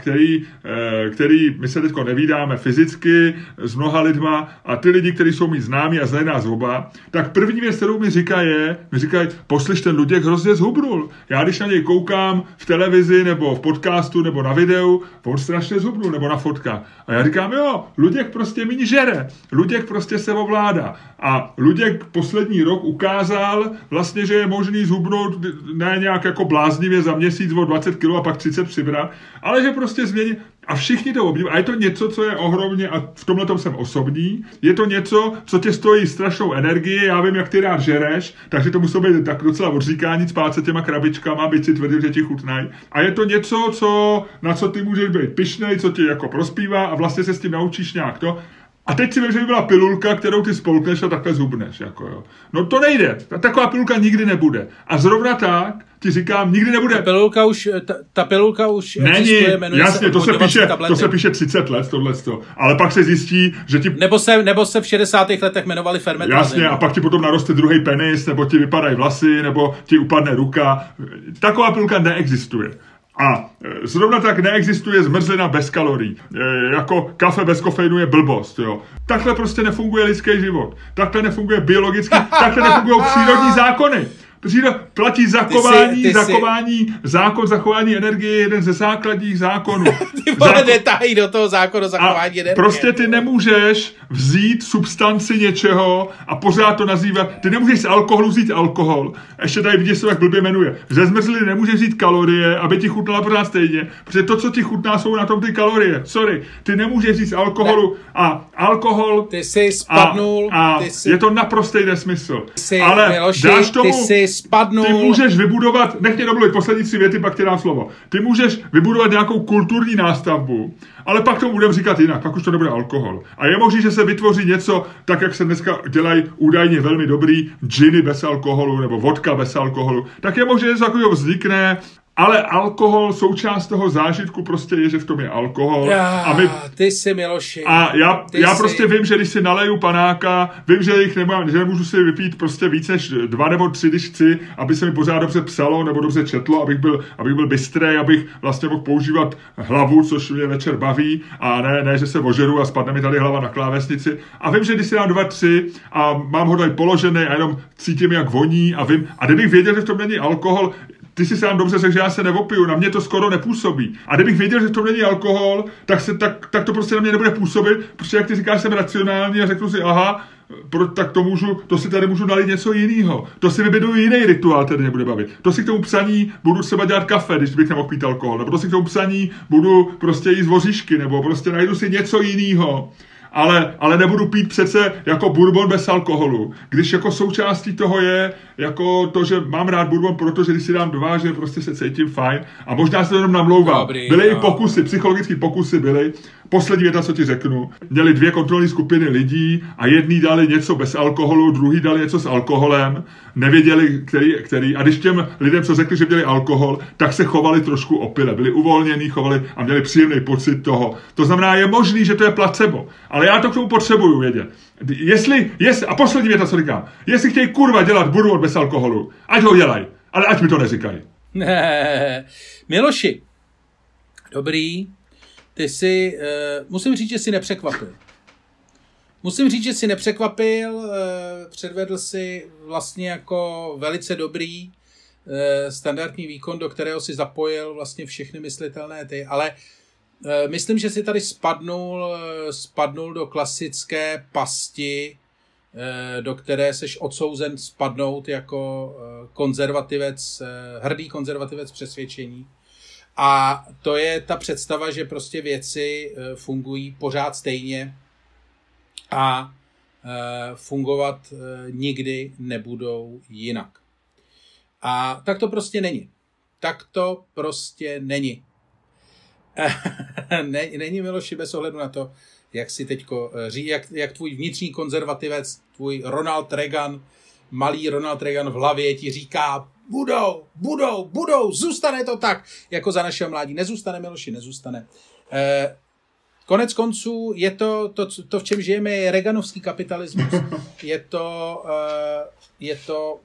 který my se teďko nevídáme fyzicky s mnoha lidma a ty lidi, kteří jsou mi známí a znají nás oba, tak první věc, kterou mi říká je, mi říkají, poslyš, ten Luděk hrozně zhubnul. Já když na něj koukám v televizi nebo v podcastu nebo na videu, on strašně zhubnul nebo na fotka. A já říkám, jo, Luděk prostě míň žere, Luděk prostě se ovládá. A Luděk poslední rok ukázal vlastně, že je možný zhubnout schudnout ne nějak jako bláznivě za měsíc o 20 kg a pak 30 přibrat, ale že prostě změní. A všichni to obdivují. A je to něco, co je ohromně, a v tomhletom jsem osobní, je to něco, co tě stojí strašnou energii, já vím, jak ty rád žereš, takže to muselo být tak docela odříkání spát se těma krabičkama, byť si tvrdil, že ti chutnají. A je to něco, na co ty můžeš být pyšnej, co ti jako prospívá a vlastně se s tím naučíš nějak to. A teď si vím, že by byla pilulka, kterou ty spolkneš a takhle zhubneš. Jako jo. No to nejde. Taková pilulka nikdy nebude. A zrovna tak ti říkám, nikdy nebude. Ta pilulka už existuje, jmenuje se jasně, to se píše 30 let, tohleto. Ale pak se zjistí, že ti... Nebo se v 60. letech jmenovali fermentazy. Jasně, a pak ti potom naroste druhý penis, nebo ti vypadají vlasy, nebo ti upadne ruka. Taková pilulka neexistuje. A zrovna tak neexistuje zmrzlina bez kalorií. Jako kafe bez kofeinu je blbost, jo. Takhle prostě nefunguje lidský život. Takhle nefunguje biologicky, takhle nefungují přírodní zákony. Příroda platí zákon zachování energie je jeden ze základních zákonů. Ty vole, detaily do toho zákonu zachování energie. Prostě ty nemůžeš vzít substanci něčeho a pořád to nazývat. Ty nemůžeš z alkoholu vzít alkohol. Ještě tady vidíš, jak blbě jmenuje. Ze zmrzliny nemůžeš vzít kalorie, aby ti chutnala pořád stejně. Protože to, co ti chutná, jsou na tom ty kalorie. Sorry, ty nemůžeš vzít z alkoholu a alkohol. Ty jsi spadnul. Je to naprostý nesmysl. Ale dáš tomu... Spadnou. Ty můžeš vybudovat, nech mě domluvit, poslední 3 věty, pak ti dám slovo. Ty můžeš vybudovat nějakou kulturní nástavbu, ale pak to budeme říkat jinak, pak už to nebude alkohol. A je možné, že se vytvoří něco, tak jak se dneska dělají údajně velmi dobrý džiny bez alkoholu nebo vodka bez alkoholu, tak je možné, že něco takového vznikne. Ale alkohol, součást toho zážitku prostě je, že v tom je alkohol. Ty jsi, Miloši. A já prostě vím, že když si naleju panáka, vím, že jich nemám, že nemůžu si vypít prostě víc než 2 nebo 3, když chci, aby se mi pořád dobře psalo nebo dobře četlo, abych byl bystrej, abych vlastně mohl používat hlavu, což mě večer baví, a ne, že se ožeru a spadne mi tady hlava na klávesnici. A vím, že když si dám 2, 3 a mám ho tady položený a jenom cítím, jak voní a vím. A kdybych věděl, že v tom není alkohol, ty si sám dobře řekl, že já se neopiju, na mě to skoro nepůsobí. A kdybych věděl, že to není alkohol, tak to prostě na mě nebude působit, protože jak ty říkáš, jsem racionální a řeknu si, aha, tak to si tady můžu nalít něco jiného. To si vybedu jiný rituál, který mě bude bavit. To si k tomu psaní budu třeba dělat kafe, když bych nemohl pít alkohol. Nebo to si k tomu psaní budu prostě jíst voříšky, nebo prostě najdu si něco jiného. Ale nebudu pít přece jako bourbon bez alkoholu. Když jako součástí toho je jako to, že mám rád bourbon, protože když si dám 2, že prostě se cítím fajn. A možná se to jenom namlouvám. Byly i pokusy, psychologické pokusy byly. Poslední věta, co ti řeknu. Měli 2 kontrolní skupiny lidí a jedný dali něco bez alkoholu, druhý dali něco s alkoholem. Nevěděli, který. A když těm lidem, co řekli, že měli alkohol, tak se chovali trošku opile. Byli uvolnění, chovali a měli příjemný pocit toho. To znamená, je možný, že to je placebo. Ale já to k tomu potřebuju vědět. A poslední věta, co říkám. Jestli chtějí kurva dělat bourbon bez alkoholu, ať ho dělají, ale ať mi to neříkají. Ne, Miloši, dobrý, ty jsi, musím říct, že jsi nepřekvapil. Předvedl si vlastně jako velice dobrý standardní výkon, do kterého si zapojil vlastně všechny myslitelné ty, ale myslím, že si tady spadnul do klasické pasti, do které seš odsouzen spadnout jako konzervativec, hrdý konzervativec přesvědčení. A to je ta představa, že prostě věci fungují pořád stejně a fungovat nikdy nebudou jinak. A tak to prostě není. Není, Miloši, bez ohledu na to, jak si teďko říká, jak tvůj vnitřní konzervativec, tvůj Ronald Reagan, malý Ronald Reagan v hlavě ti říká, budou, zůstane to tak, jako za našeho mládí. Nezůstane, Miloši, nezůstane. Konec konců je to, v čem žijeme, je reganovský kapitalismus. Je to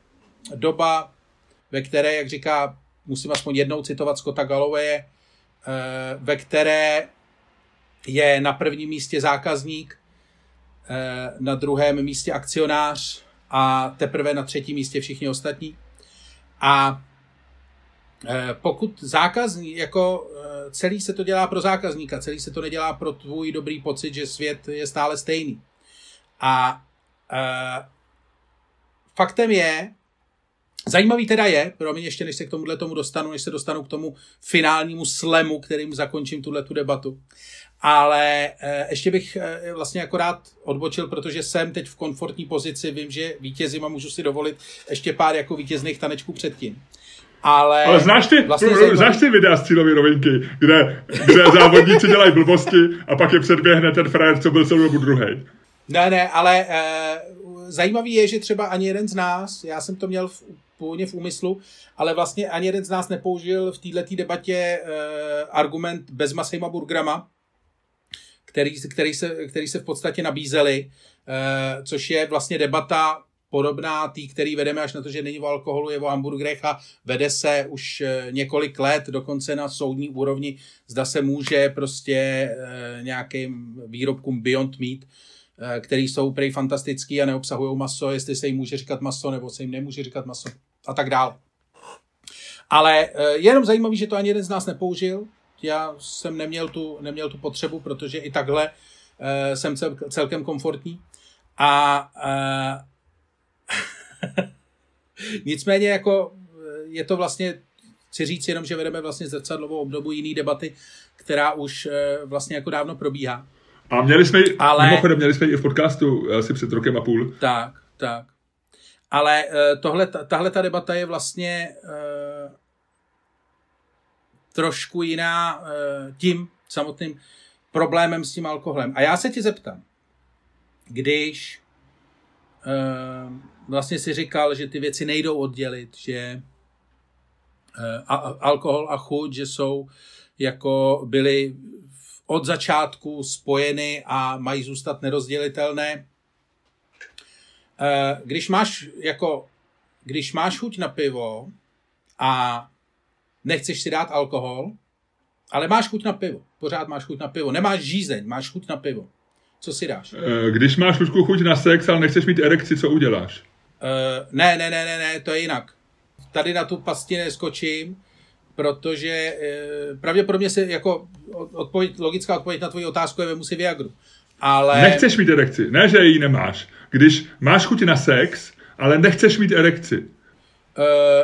doba, ve které, jak říká, musím aspoň jednou citovat Scotta Gallowaye, ve které je na prvním místě zákazník, na druhém místě akcionář a teprve na třetím místě všichni ostatní. A pokud zákazník, jako celý se to dělá pro zákazníka, celý se to nedělá pro tvůj dobrý pocit, že svět je stále stejný. A faktem je, Zajímavý teda je, pro mě ještě, než se k tomuhle tomu dostanu, než se dostanu k tomu finálnímu slemu, kterým zakončím tuhletu debatu. Ale ještě bych vlastně akorát odbočil, protože jsem teď v komfortní pozici, vím, že vítězím a můžu si dovolit ještě pár jako vítězných tanečků předtím. Ale znáš ty, vlastně znáš ty videa z cílové rovinky, kde závodníci dělají blbosti a pak je předběhne ten frajer, co byl celou dobu druhej. Ne, ale zajímavý je, že třeba ani jeden z nás, já jsem to měl původně v úmyslu, ale vlastně ani jeden z nás nepoužil v této debatě argument bezmasejma burgrama, který se v podstatě nabízeli, což je vlastně debata podobná tý, který vedeme až na to, že není o alkoholu, je o hamburgerech a vede se už několik let, dokonce na soudní úrovni, zda se může prostě nějakým výrobkům Beyond Meat, který jsou prej fantastický a neobsahují maso, jestli se jim může říkat maso, nebo se jim nemůže říkat maso a tak dále. Ale je jenom zajímavý, že to ani jeden z nás nepoužil. Já jsem neměl tu potřebu, protože i takhle jsem celkem komfortní. A nicméně jako je to vlastně, chci říct jenom, že vedeme vlastně zrcadlovou obdobu jiný debaty, která už vlastně jako dávno probíhá. A mimochodem, měli jsme i v podcastu asi před rokem a půl. Tak. Ale tahle ta debata je vlastně trošku jiná tím samotným problémem s tím alkoholem. A já se ti zeptám, když vlastně si říkal, že ty věci nejdou oddělit, že alkohol a chuť, že jsou jako byly od začátku spojeny a mají zůstat nerozdělitelné. Když máš chuť na pivo a nechceš si dát alkohol, ale máš chuť na pivo, pořád máš chuť na pivo, nemáš žízeň, máš chuť na pivo. Co si dáš? Když máš chuť na sex, ale nechceš mít erekci, co uděláš? Ne, to je jinak. Tady na tu pasti neskočím, protože pravděpodobně se jako logická odpověď na tvoji otázku je vemu si Viagru. Ale nechceš mít erekci, ne, že ji nemáš. Když máš chuť na sex, ale nechceš mít erekci.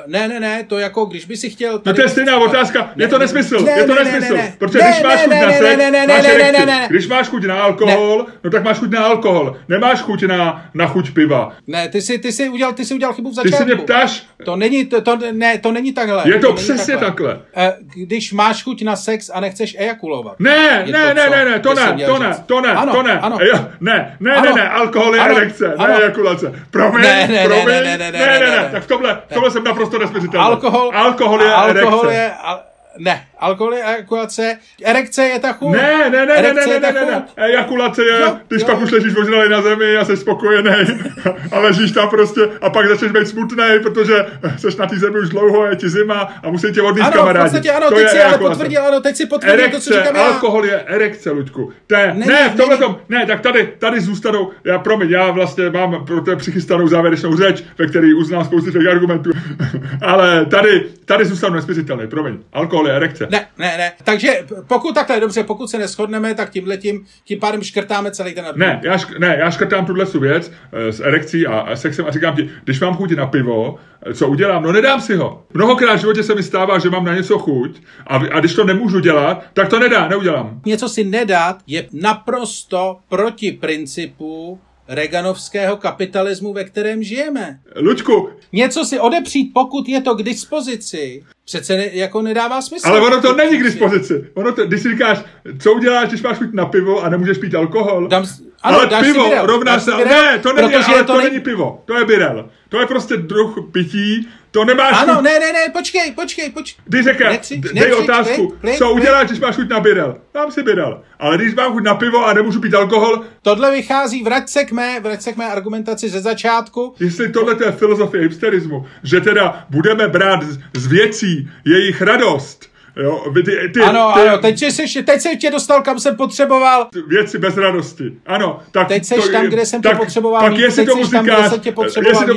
Ne, to jako, když by si chtěl... No to je stejná otázka, je to nesmysl, protože když máš chuť na sex, máš erekci. Když máš chuť na alkohol, no tak máš chuť na alkohol, nemáš chuť na chuť piva. Ne, ty si udělal chybu v začátku. Ty se mě ptáš? To není takhle. Je to přesně takhle. Když máš chuť na sex a nechceš ejakulovat. Ne, alkohol je erekce, ne ejakulace. Promiň, tak v tomhle... Tohle jsem naprosto nesměřitelný. Alkohol je ejakulace. Erekce je ta chuť. Ne. Ejakulace je, když pak už ležíš ožralý na zemi a jsi spokojenej a ležíš tam prostě a pak začneš být smutnej, protože seš na té zemi už dlouho, je ti zima a musí tě odnést kamarádi. Teď si potvrdil to, co říkám já. Alkohol je erekce, Luďku. Tak tady zůstanou, já vlastně mám pro tebe přichystanou závěrečnou řeč, ve které uznám spoustu těch argumentů, ale tady zůstanou nesměřitelný, promiň. Alkohol je erekce. Ne. Takže pokud takhle, dobře, pokud se neshodneme, tak tím pádem škrtáme celý ten argument. Já škrtám tuhle věc s erekcí a sexem a říkám ti, když mám chuť na pivo, co udělám? No nedám si ho. Mnohokrát v životě se mi stává, že mám na něco chuť a když to nemůžu dělat, tak to neudělám. Něco si nedát je naprosto proti principu reaganovského kapitalismu, ve kterém žijeme. Luďku. Něco si odepřít, pokud je to k dispozici, přece jako nedává smysl. Ale ono to není k dispozici. Když si říkáš, co uděláš, když máš chuť na pivo a nemůžeš pít alkohol? Ale pivo rovná se... Ne, to není, ale to není pivo. To je birel. To je prostě druh pití. To nemáš chuť... Ano, ne, počkej. Když řekne, dej otázku, co uděláš, když máš chuť na birel? Dám si birel. Ale když mám chuť na pivo a nemůžu pít alkohol... Tohle vychází, vrať se k mé argumentaci ze začátku. Jestli tohle je filozofie hipsterismu, že teda budeme brát z věcí jejich radost... Jo, teď jsem tě dostal, kam jsem potřeboval. Věci bez radosti. Ano, tak teď seš tam, kde jsem tě potřeboval. Tak jestli tomu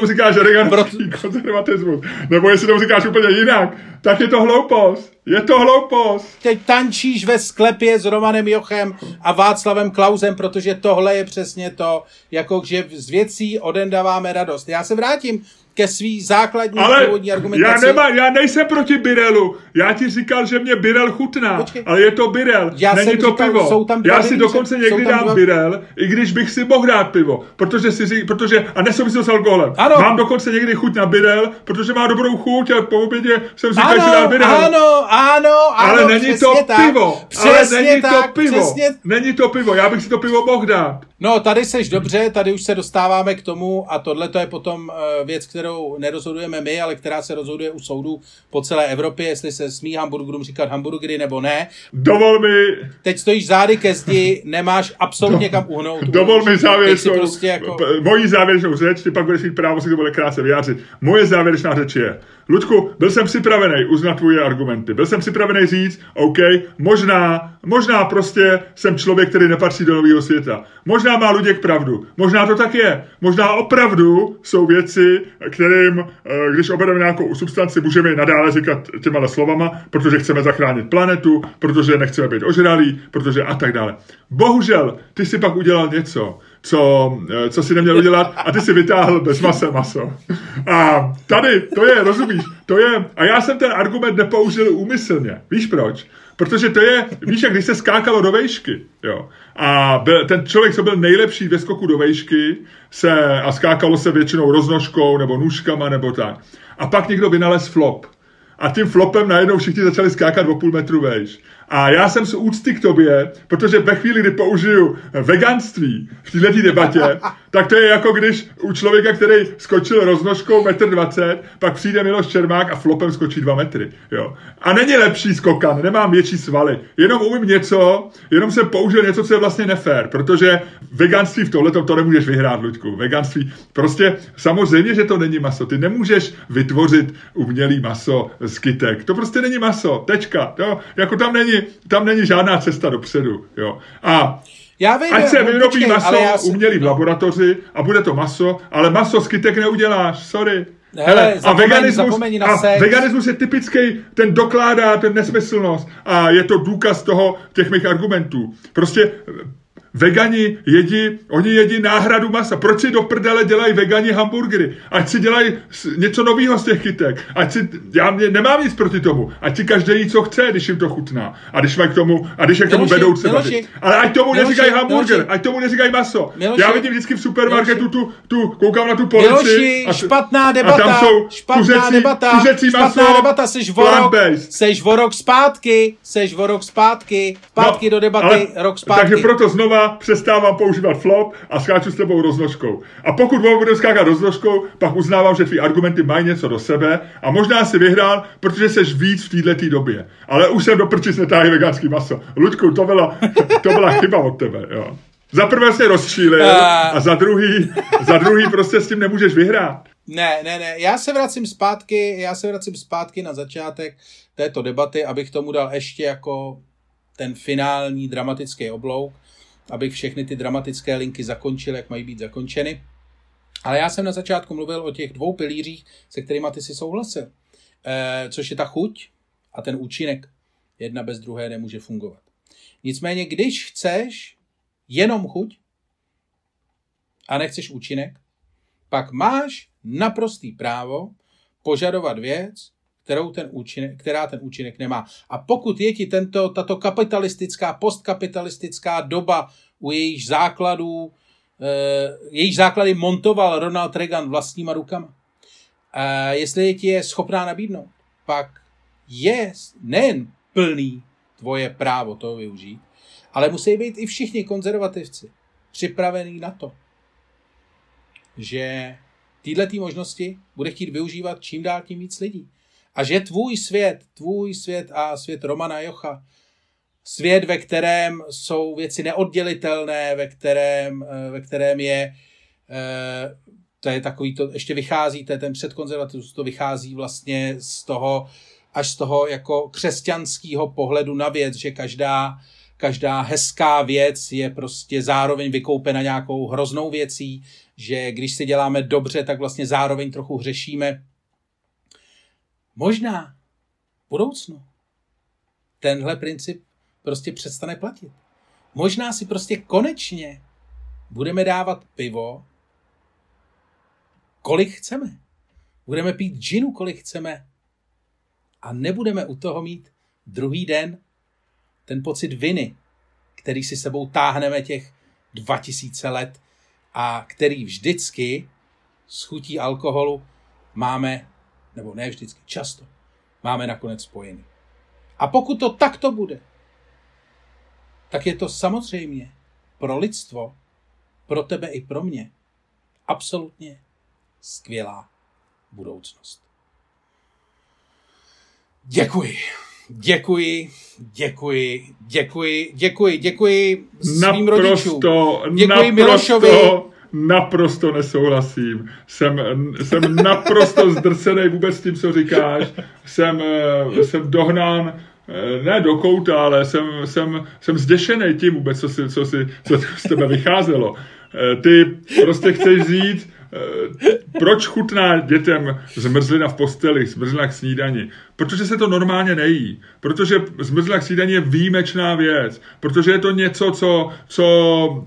říkáš reaganský konzervatismus, nebo jestli tomu říkáš úplně jinak, tak je to hloupost. Je to hloupost. Teď tančíš ve sklepě s Romanem Jochem a Václavem Klausem, protože tohle je přesně to, jako že z věcí odendáváme radost. Já se vrátím ke svý základní původní argumentaci. Já nejsem proti Birelu. Já ti říkal, že mě Birel chutná. Počkej. Ale je to Birel. Já není to říkal, pivo. Já si dokonce někdy dám dva... Birel, i když bych si mohl dát pivo. Protože a nesouvisí to s alkoholem. Ano. Mám dokonce někdy chuť na Birel, protože má dobrou chuť a po obědě jsem říkal, že dám Birel. Ano. Ale není to pivo. Není to pivo. Já bych si to pivo mohl dát. No, tady seš dobře, tady už se dostáváme k tomu a tohle to je potom věc, kterou nerozhodujeme my, ale která se rozhoduje u soudů po celé Evropě, jestli se smí hamburgerům říkat hamburgery nebo ne. Dovol mi... Teď stojíš zády ke zdi, nemáš absolutně kam uhnout. Dovol mi závěrečnou... Prostě jako... Moji závěrečnou řeč, ty pak budeš mít právo si to bude krátce vyjádřit. Moje závěrečná řeč je... Ludku, byl jsem připravený uznat tvoje argumenty. Byl jsem připravený říct, OK, možná prostě jsem člověk, který nepatří do nového světa. Možná má Luděk pravdu. Možná to tak je. Možná opravdu jsou věci, kterým, když obereme nějakou substanci, můžeme nadále říkat těma slovama, protože chceme zachránit planetu, protože nechceme být ožralí, protože a tak dále. Bohužel, ty si pak udělal něco, co si neměl udělat a ty si vytáhl bez maso. A tady, to je, rozumíš, to je, a já jsem ten argument nepoužil úmyslně. Víš proč? Protože to je, víš, jak když se skákalo do vejšky, jo. A ten člověk, co byl nejlepší ve skoku do vejšky, a skákalo se většinou roznožkou nebo nůžkama nebo tak. A pak někdo vynalez flop. A tím flopem najednou všichni začali skákat o půl metru vejš. A já jsem z úcty k tobě, protože ve chvíli, kdy použiju veganství v této debatě, tak to je jako když u člověka, který skočil roznožkou 1,20 m, pak přijde Miloš Čermák a flopem skočí 2 metry. Jo. A není lepší skokan, nemám větší svaly. Jenom umím něco, jenom jsem použil něco, co je vlastně nefér, protože veganství v tohletom to nemůžeš vyhrát, Luďku. Veganství prostě samozřejmě, že to není maso. Ty nemůžeš vytvořit umělý maso z kytek. To prostě není maso. Tečka. Jo. Jako tam není žádná cesta dopředu, jo. A ať se vyrobí maso umělý v laboratoři a bude to maso, ale maso z kytek neuděláš, sorry. Hele, veganismus je typický, ten dokládá ten nesmyslnost a je to důkaz toho těch mých argumentů. Prostě vegani jedí náhradu masa. Proč si do prdele dělají vegani hamburgery? Ať si dělají něco nového z těch kytek. Já nemám nic proti tomu. Ať si každý jí, co chce, když jim to chutná. A když mají k tomu, a když je k tomu vedoucí. Ale ať tomu neříkají hamburger, ať tomu neříkají maso. Miloši, já vidím vždycky v supermarketu tu koukám na tu polici. Miloši, špatná debata. A tam jsou kuřecí maso. Seš o rok zpátky. Zpátky do debaty, rok zpátky. Takže proto znova přestávám používat flop a skáču s tebou roznožkou. A pokud vám budeme skákat roznožkou, pak uznávám, že tvý argumenty mají něco do sebe a možná si vyhrál, protože seš víc v této době. Ale už jsem do prčic netáhý veganský maso. Luďku, to byla chyba od tebe. Jo. Za prvé se rozčílil a za druhý prostě s tím nemůžeš vyhrát. Ne, já se vracím zpátky na začátek této debaty, abych tomu dal ještě jako ten finální dramatický oblouk, abych všechny ty dramatické linky zakončil, jak mají být zakončeny. Ale já jsem na začátku mluvil o těch dvou pilířích, se kterýma ty si souhlasil. Což je ta chuť a ten účinek. Jedna bez druhé nemůže fungovat. Nicméně, když chceš jenom chuť a nechceš účinek, pak máš naprostý právo požadovat věc, která ten účinek nemá. A pokud je ti tato kapitalistická, postkapitalistická doba, u jejich základy montoval Ronald Reagan vlastníma rukama, jestli je ti je schopná nabídnout, pak je nejen plný tvoje právo toho využít, ale musí být i všichni konzervativci připravení na to, že tyhle možnosti bude chtít využívat čím dál tím víc lidí. A že tvůj svět a svět Romana Jocha, svět, ve kterém jsou věci neoddělitelné, ve kterém je, to je takový, to ještě vychází, to je ten předkonzervativus, to vychází vlastně z toho jako křesťanského pohledu na věc, že každá hezká věc je prostě zároveň vykoupena nějakou hroznou věcí, že když si děláme dobře, tak vlastně zároveň trochu hřešíme. Možná v budoucnu tenhle princip prostě přestane platit. Možná si prostě konečně budeme dávat pivo, kolik chceme. Budeme pít džinu, kolik chceme. A nebudeme u toho mít druhý den ten pocit viny, který si sebou táhneme těch 2000 let a který vždycky s chutí alkoholu máme, nebo ne vždycky, často, máme nakonec spojený. A pokud to takto bude, tak je to samozřejmě pro lidstvo, pro tebe i pro mě, absolutně skvělá budoucnost. Děkuji svým rodičům. Děkuji Milošovi. Naprosto nesouhlasím. Jsem naprosto zdrcený vůbec tím, co říkáš. Jsem dohnán, ne do kouta, ale jsem zděšený tím vůbec, co z tebe vycházelo. Ty prostě chceš říct, proč chutná dětem zmrzlina v posteli, zmrzlina k snídani? Protože se to normálně nejí. Protože zmrzlina k snídani je výjimečná věc. Protože je to něco, co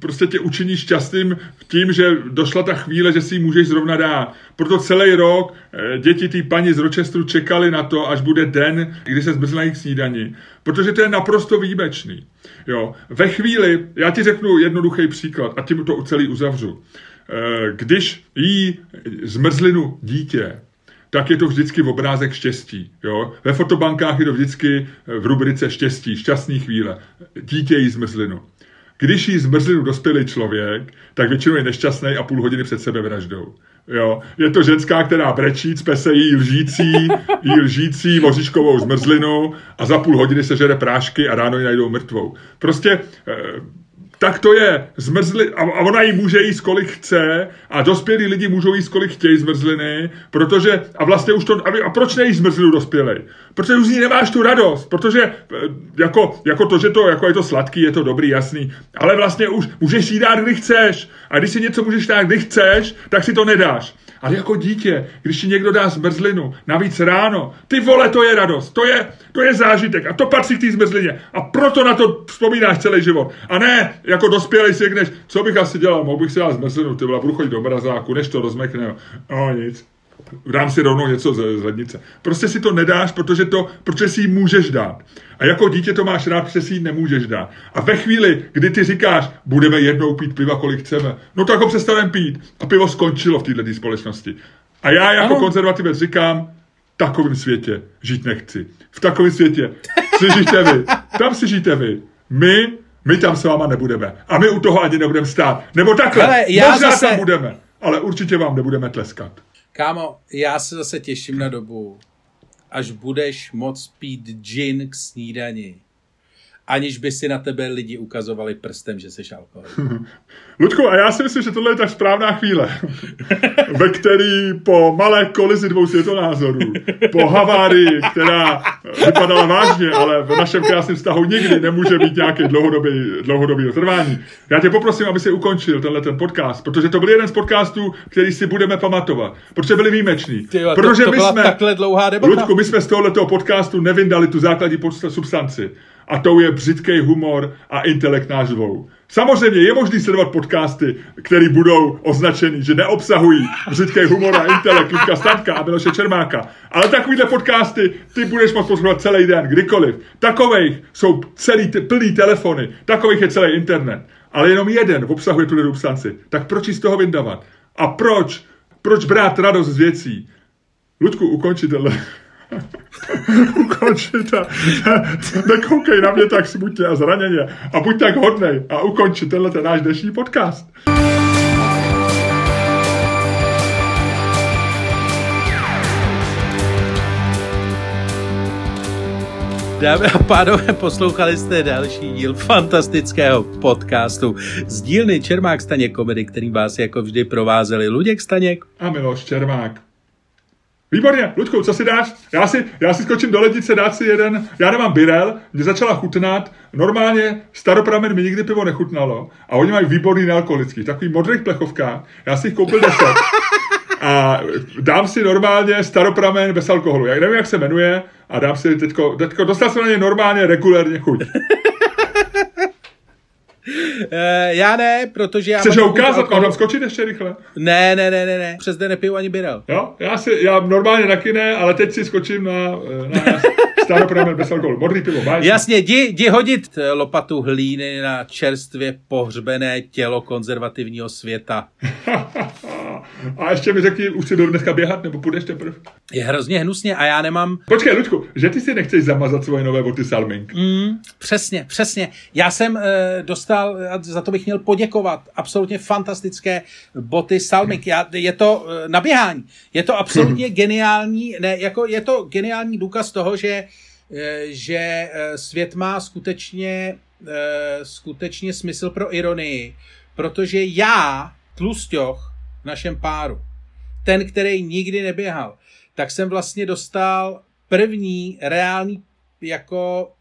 prostě tě učiní šťastným tím, že došla ta chvíle, že si ji můžeš zrovna dát. Proto celý rok děti té paní z Rochesteru čekali na to, až bude den, kdy se zmrzlina k snídani. Protože to je naprosto výjimečný. Jo. Ve chvíli, já ti řeknu jednoduchý příklad a tím to celý uzavřu. Když jí zmrzlinu dítě, tak je to vždycky v obrázek štěstí. Jo? Ve fotobankách je to vždycky v rubrice štěstí, šťastný chvíle. Dítě jí zmrzlinu. Když jí zmrzlinu dospělý člověk, tak většinou je nešťastný a půl hodiny před sebevraždou. Jo? Je to ženská, která brečí, cpe se jí lžící mořičkovou zmrzlinu a za půl hodiny sežere prášky a ráno ji najdou mrtvou. Prostě... Tak to je, zmrzli, a ona jí může jíst, kolik chce, a dospělí lidi můžou jíst, kolik chtějí zmrzliny, protože, a vlastně už to, a proč nejíst zmrzlinu dospělej? Protože už z ní nemáš tu radost, protože, jako to, že to, jako je to sladký, je to dobrý, jasný, ale vlastně už můžeš jí dát, kdy chceš, a když si něco můžeš dát, kdy chceš, tak si to nedáš. Ale jako dítě, když ti někdo dá zmrzlinu, navíc ráno, ty vole, to je radost, to je zážitek a to patří k té zmrzlině a proto na to vzpomínáš celý život. A ne, jako dospělej si řekneš, co bych asi dělal, mohl bych si dát zmrzlinu, ty vole, budu chodit do mrazáku, než to rozmekne, no nic, dám si rovnou něco z lednice. Prostě si to nedáš, protože si ji můžeš dát. A jako dítě to máš rád, protože si ji nemůžeš dát. A ve chvíli, kdy ty říkáš, budeme jednou pít piva, kolik chceme, no tak ho přestaneme pít. A pivo skončilo v této společnosti. A já jako konzervativec říkám, v takovém světě žít nechci. V takovém světě si žijte vy. Tam si žijte vy. My tam s váma nebudeme. A my u toho ani nebudeme stát. Nebo takhle, možná tam budeme. Ale určitě vám nebudeme tleskat. Kámo, já se zase těším na dobu, až budeš moc pít džin k snídani, aniž by si na tebe lidi ukazovali prstem, že seš alkoholik. Ludku, a já si myslím, že tohle je ta správná chvíle, ve který po malé kolizi dvou světonázorů, po havárii, která vypadala vážně, ale v našem krásném vztahu nikdy nemůže být nějaké dlouhodobé trvání. Já tě poprosím, aby si ukončil tenhle ten podcast, protože to byl jeden z podcastů, který si budeme pamatovat, protože byli výjimečný. Tyjo, protože to byla takhle dlouhá debata. Ludku, my jsme z tohoto podcastu nevyndali tu základní substanci. A to je břitkej humor a intelekt náš dvou. Samozřejmě je možný sledovat podcasty, které budou označeny, že neobsahují břitkej humor a intelekt Ludka Staňka a Miloše Čermáka. Ale takovýhle podcasty ty budeš moct poslouchat celý den, kdykoliv. Takových jsou plný telefony, takových je celý internet. Ale jenom jeden obsahuje tuhle substanci. Tak proč ji z toho vyndavat? A proč brát radost z věcí? Ludku, ukončit tenhle... Ukonči to. Nekoukej na mě tak smutně a zraněně a buď tak hodnej a ukonči tenhle ten náš dnešní podcast. Dámy a pánové, poslouchali jste další díl fantastického podcastu z dílny Čermák Staněk Komedy, který vás jako vždy provázeli Luděk Staněk a Miloš Čermák. Výborně, Ludku, co si dáš? Já si skočím do lednice, dát si jeden, já nemám birel, mě začala chutnat, normálně Staropramen mi nikdy pivo nechutnalo a oni mají výborný nealkoholický, takový modrých plechovkách, já si jich koupil 10 A dám si normálně Staropramen bez alkoholu. Já nevím, jak se jmenuje, a dám si teďko dostal jsem na něj normálně, regulérně chuť. Já ne, protože já... Chceš ho ukázat? Mám skočit ještě rychle? Ne. Přes den nepiju ani birel. Jo, já normálně taky ne, ale teď si skočím na Staropramen bez alkoholu. Modrý pivo, báječný. Jasně, jdi hodit lopatu hlíny na čerstvě pohřbené tělo konzervativního světa. A ještě mi řekni, už si budu dneska běhat, nebo půjdeš teprve? Je hrozně hnusně a já nemám... Počkej, Ludku, že ty si nechceš zamazat svoje nové boty Salmink? Přesně. Já jsem dostal, za to bych měl poděkovat, absolutně fantastické boty Salmink. Je to naběhání. Je to absolutně geniální, je to geniální důkaz toho, že svět má skutečně smysl pro ironii, protože já, tlusťoch, v našem páru, ten, který nikdy neběhal, tak jsem vlastně dostal první reální jako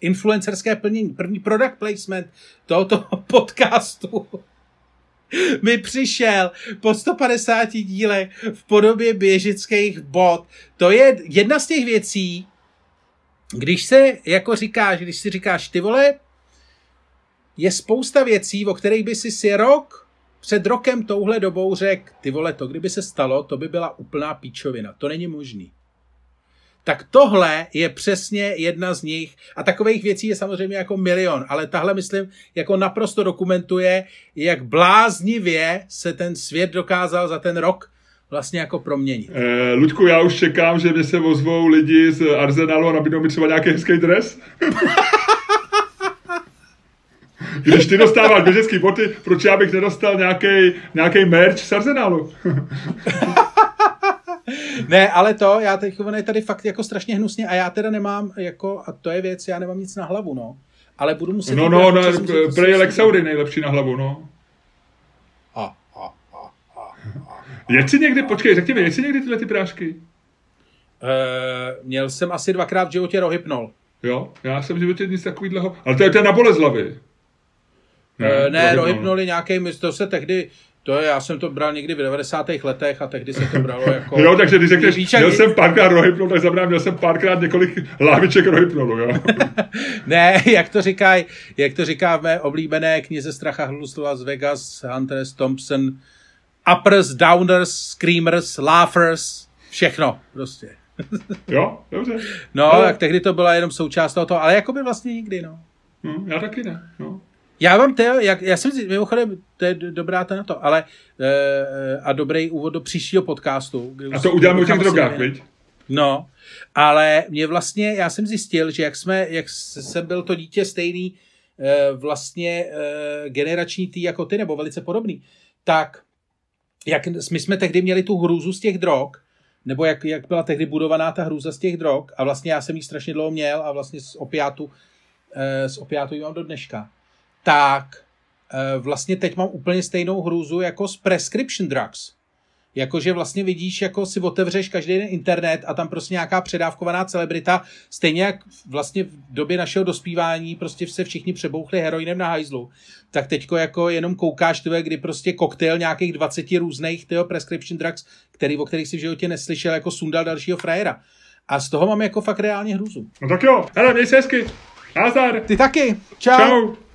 influencerské plnění, první product placement tohoto podcastu mi přišel po 150 dílech v podobě běžických bot. To je jedna z těch věcí, když se jako říkáš, když si říkáš, ty vole, je spousta věcí, o kterých by si před rokem touhle dobou řekl, ty vole, to kdyby se stalo, to by byla úplná píčovina, to není možný. Tak tohle je přesně jedna z nich a takových věcí je samozřejmě jako milion, ale tahle, myslím, jako naprosto dokumentuje, jak bláznivě se ten svět dokázal za ten rok vlastně jako proměnit. Ludku, já už čekám, že mě se ozvou lidi z Arsenalu a nabídnou mi třeba nějaký hezký dres. Když ty dostáváš běžecký boty, proč já bych nedostal nějaký merch z Arsenalu? Ne, ale to, já teď, ono je tady fakt jako strašně hnusně a já teda nemám, jako, a to je věc, já nemám nic na hlavu, no. Ale budu muset... Prej Lexaury nejlepší na hlavu, no. Jeď si někdy, počkej, řekni mi, jeď si někdy tyhle ty prášky? Měl jsem asi 2x v životě rohypnol. Jo, já jsem v životě nic takovýhleho, ale to je na bolest hlavy. Ne, rohypnoli nějaký, to se tehdy, já jsem to bral někdy v 90. letech a tehdy se to bralo jako... Jo, takže když řekneš, měl jsem párkrát rohypnol, tak znamená, měl jsem párkrát několik láviček rohypnolu, jo? Ne, jak to říká v mé oblíbené knize Stracha Hluslova z Vegas, Hunter S. Thompson, uppers, downers, screamers, laughers, všechno prostě. Jo, dobře. No, ale... tak tehdy to byla jenom součást toho, ale jako by vlastně nikdy, no. Já taky ne, no. Já jsem si, mimochodem, to je dobrá ta na to, ale a dobrý úvod do příštího podcastu. A to uděláme o těch drogách, viď? No, ale mě vlastně, já jsem zjistil, že jak jsem byl to dítě stejný vlastně generační tý jako ty, nebo velice podobný, tak jak my jsme tehdy měli tu hrůzu z těch drog, nebo jak byla tehdy budovaná ta hrůza z těch drog, a vlastně já jsem ji strašně dlouho měl a vlastně z opiátu ji mám do dneška. Tak vlastně teď mám úplně stejnou hrůzu jako z prescription drugs. Jakože vlastně vidíš, jako si otevřeš každý den internet a tam prostě nějaká předávkovaná celebrita, stejně jak vlastně v době našeho dospívání prostě se všichni přebouchli heroinem na hajzlu. Tak teďko jako jenom koukáš, kdy prostě koktejl nějakých 20 různých prescription drugs, o kterých si v životě neslyšel, jako sundal dalšího frajera. A z toho mám jako fakt reálně hrůzu. No tak jo, hele, měj se hezky. Nazdar. Ty taky. Čau.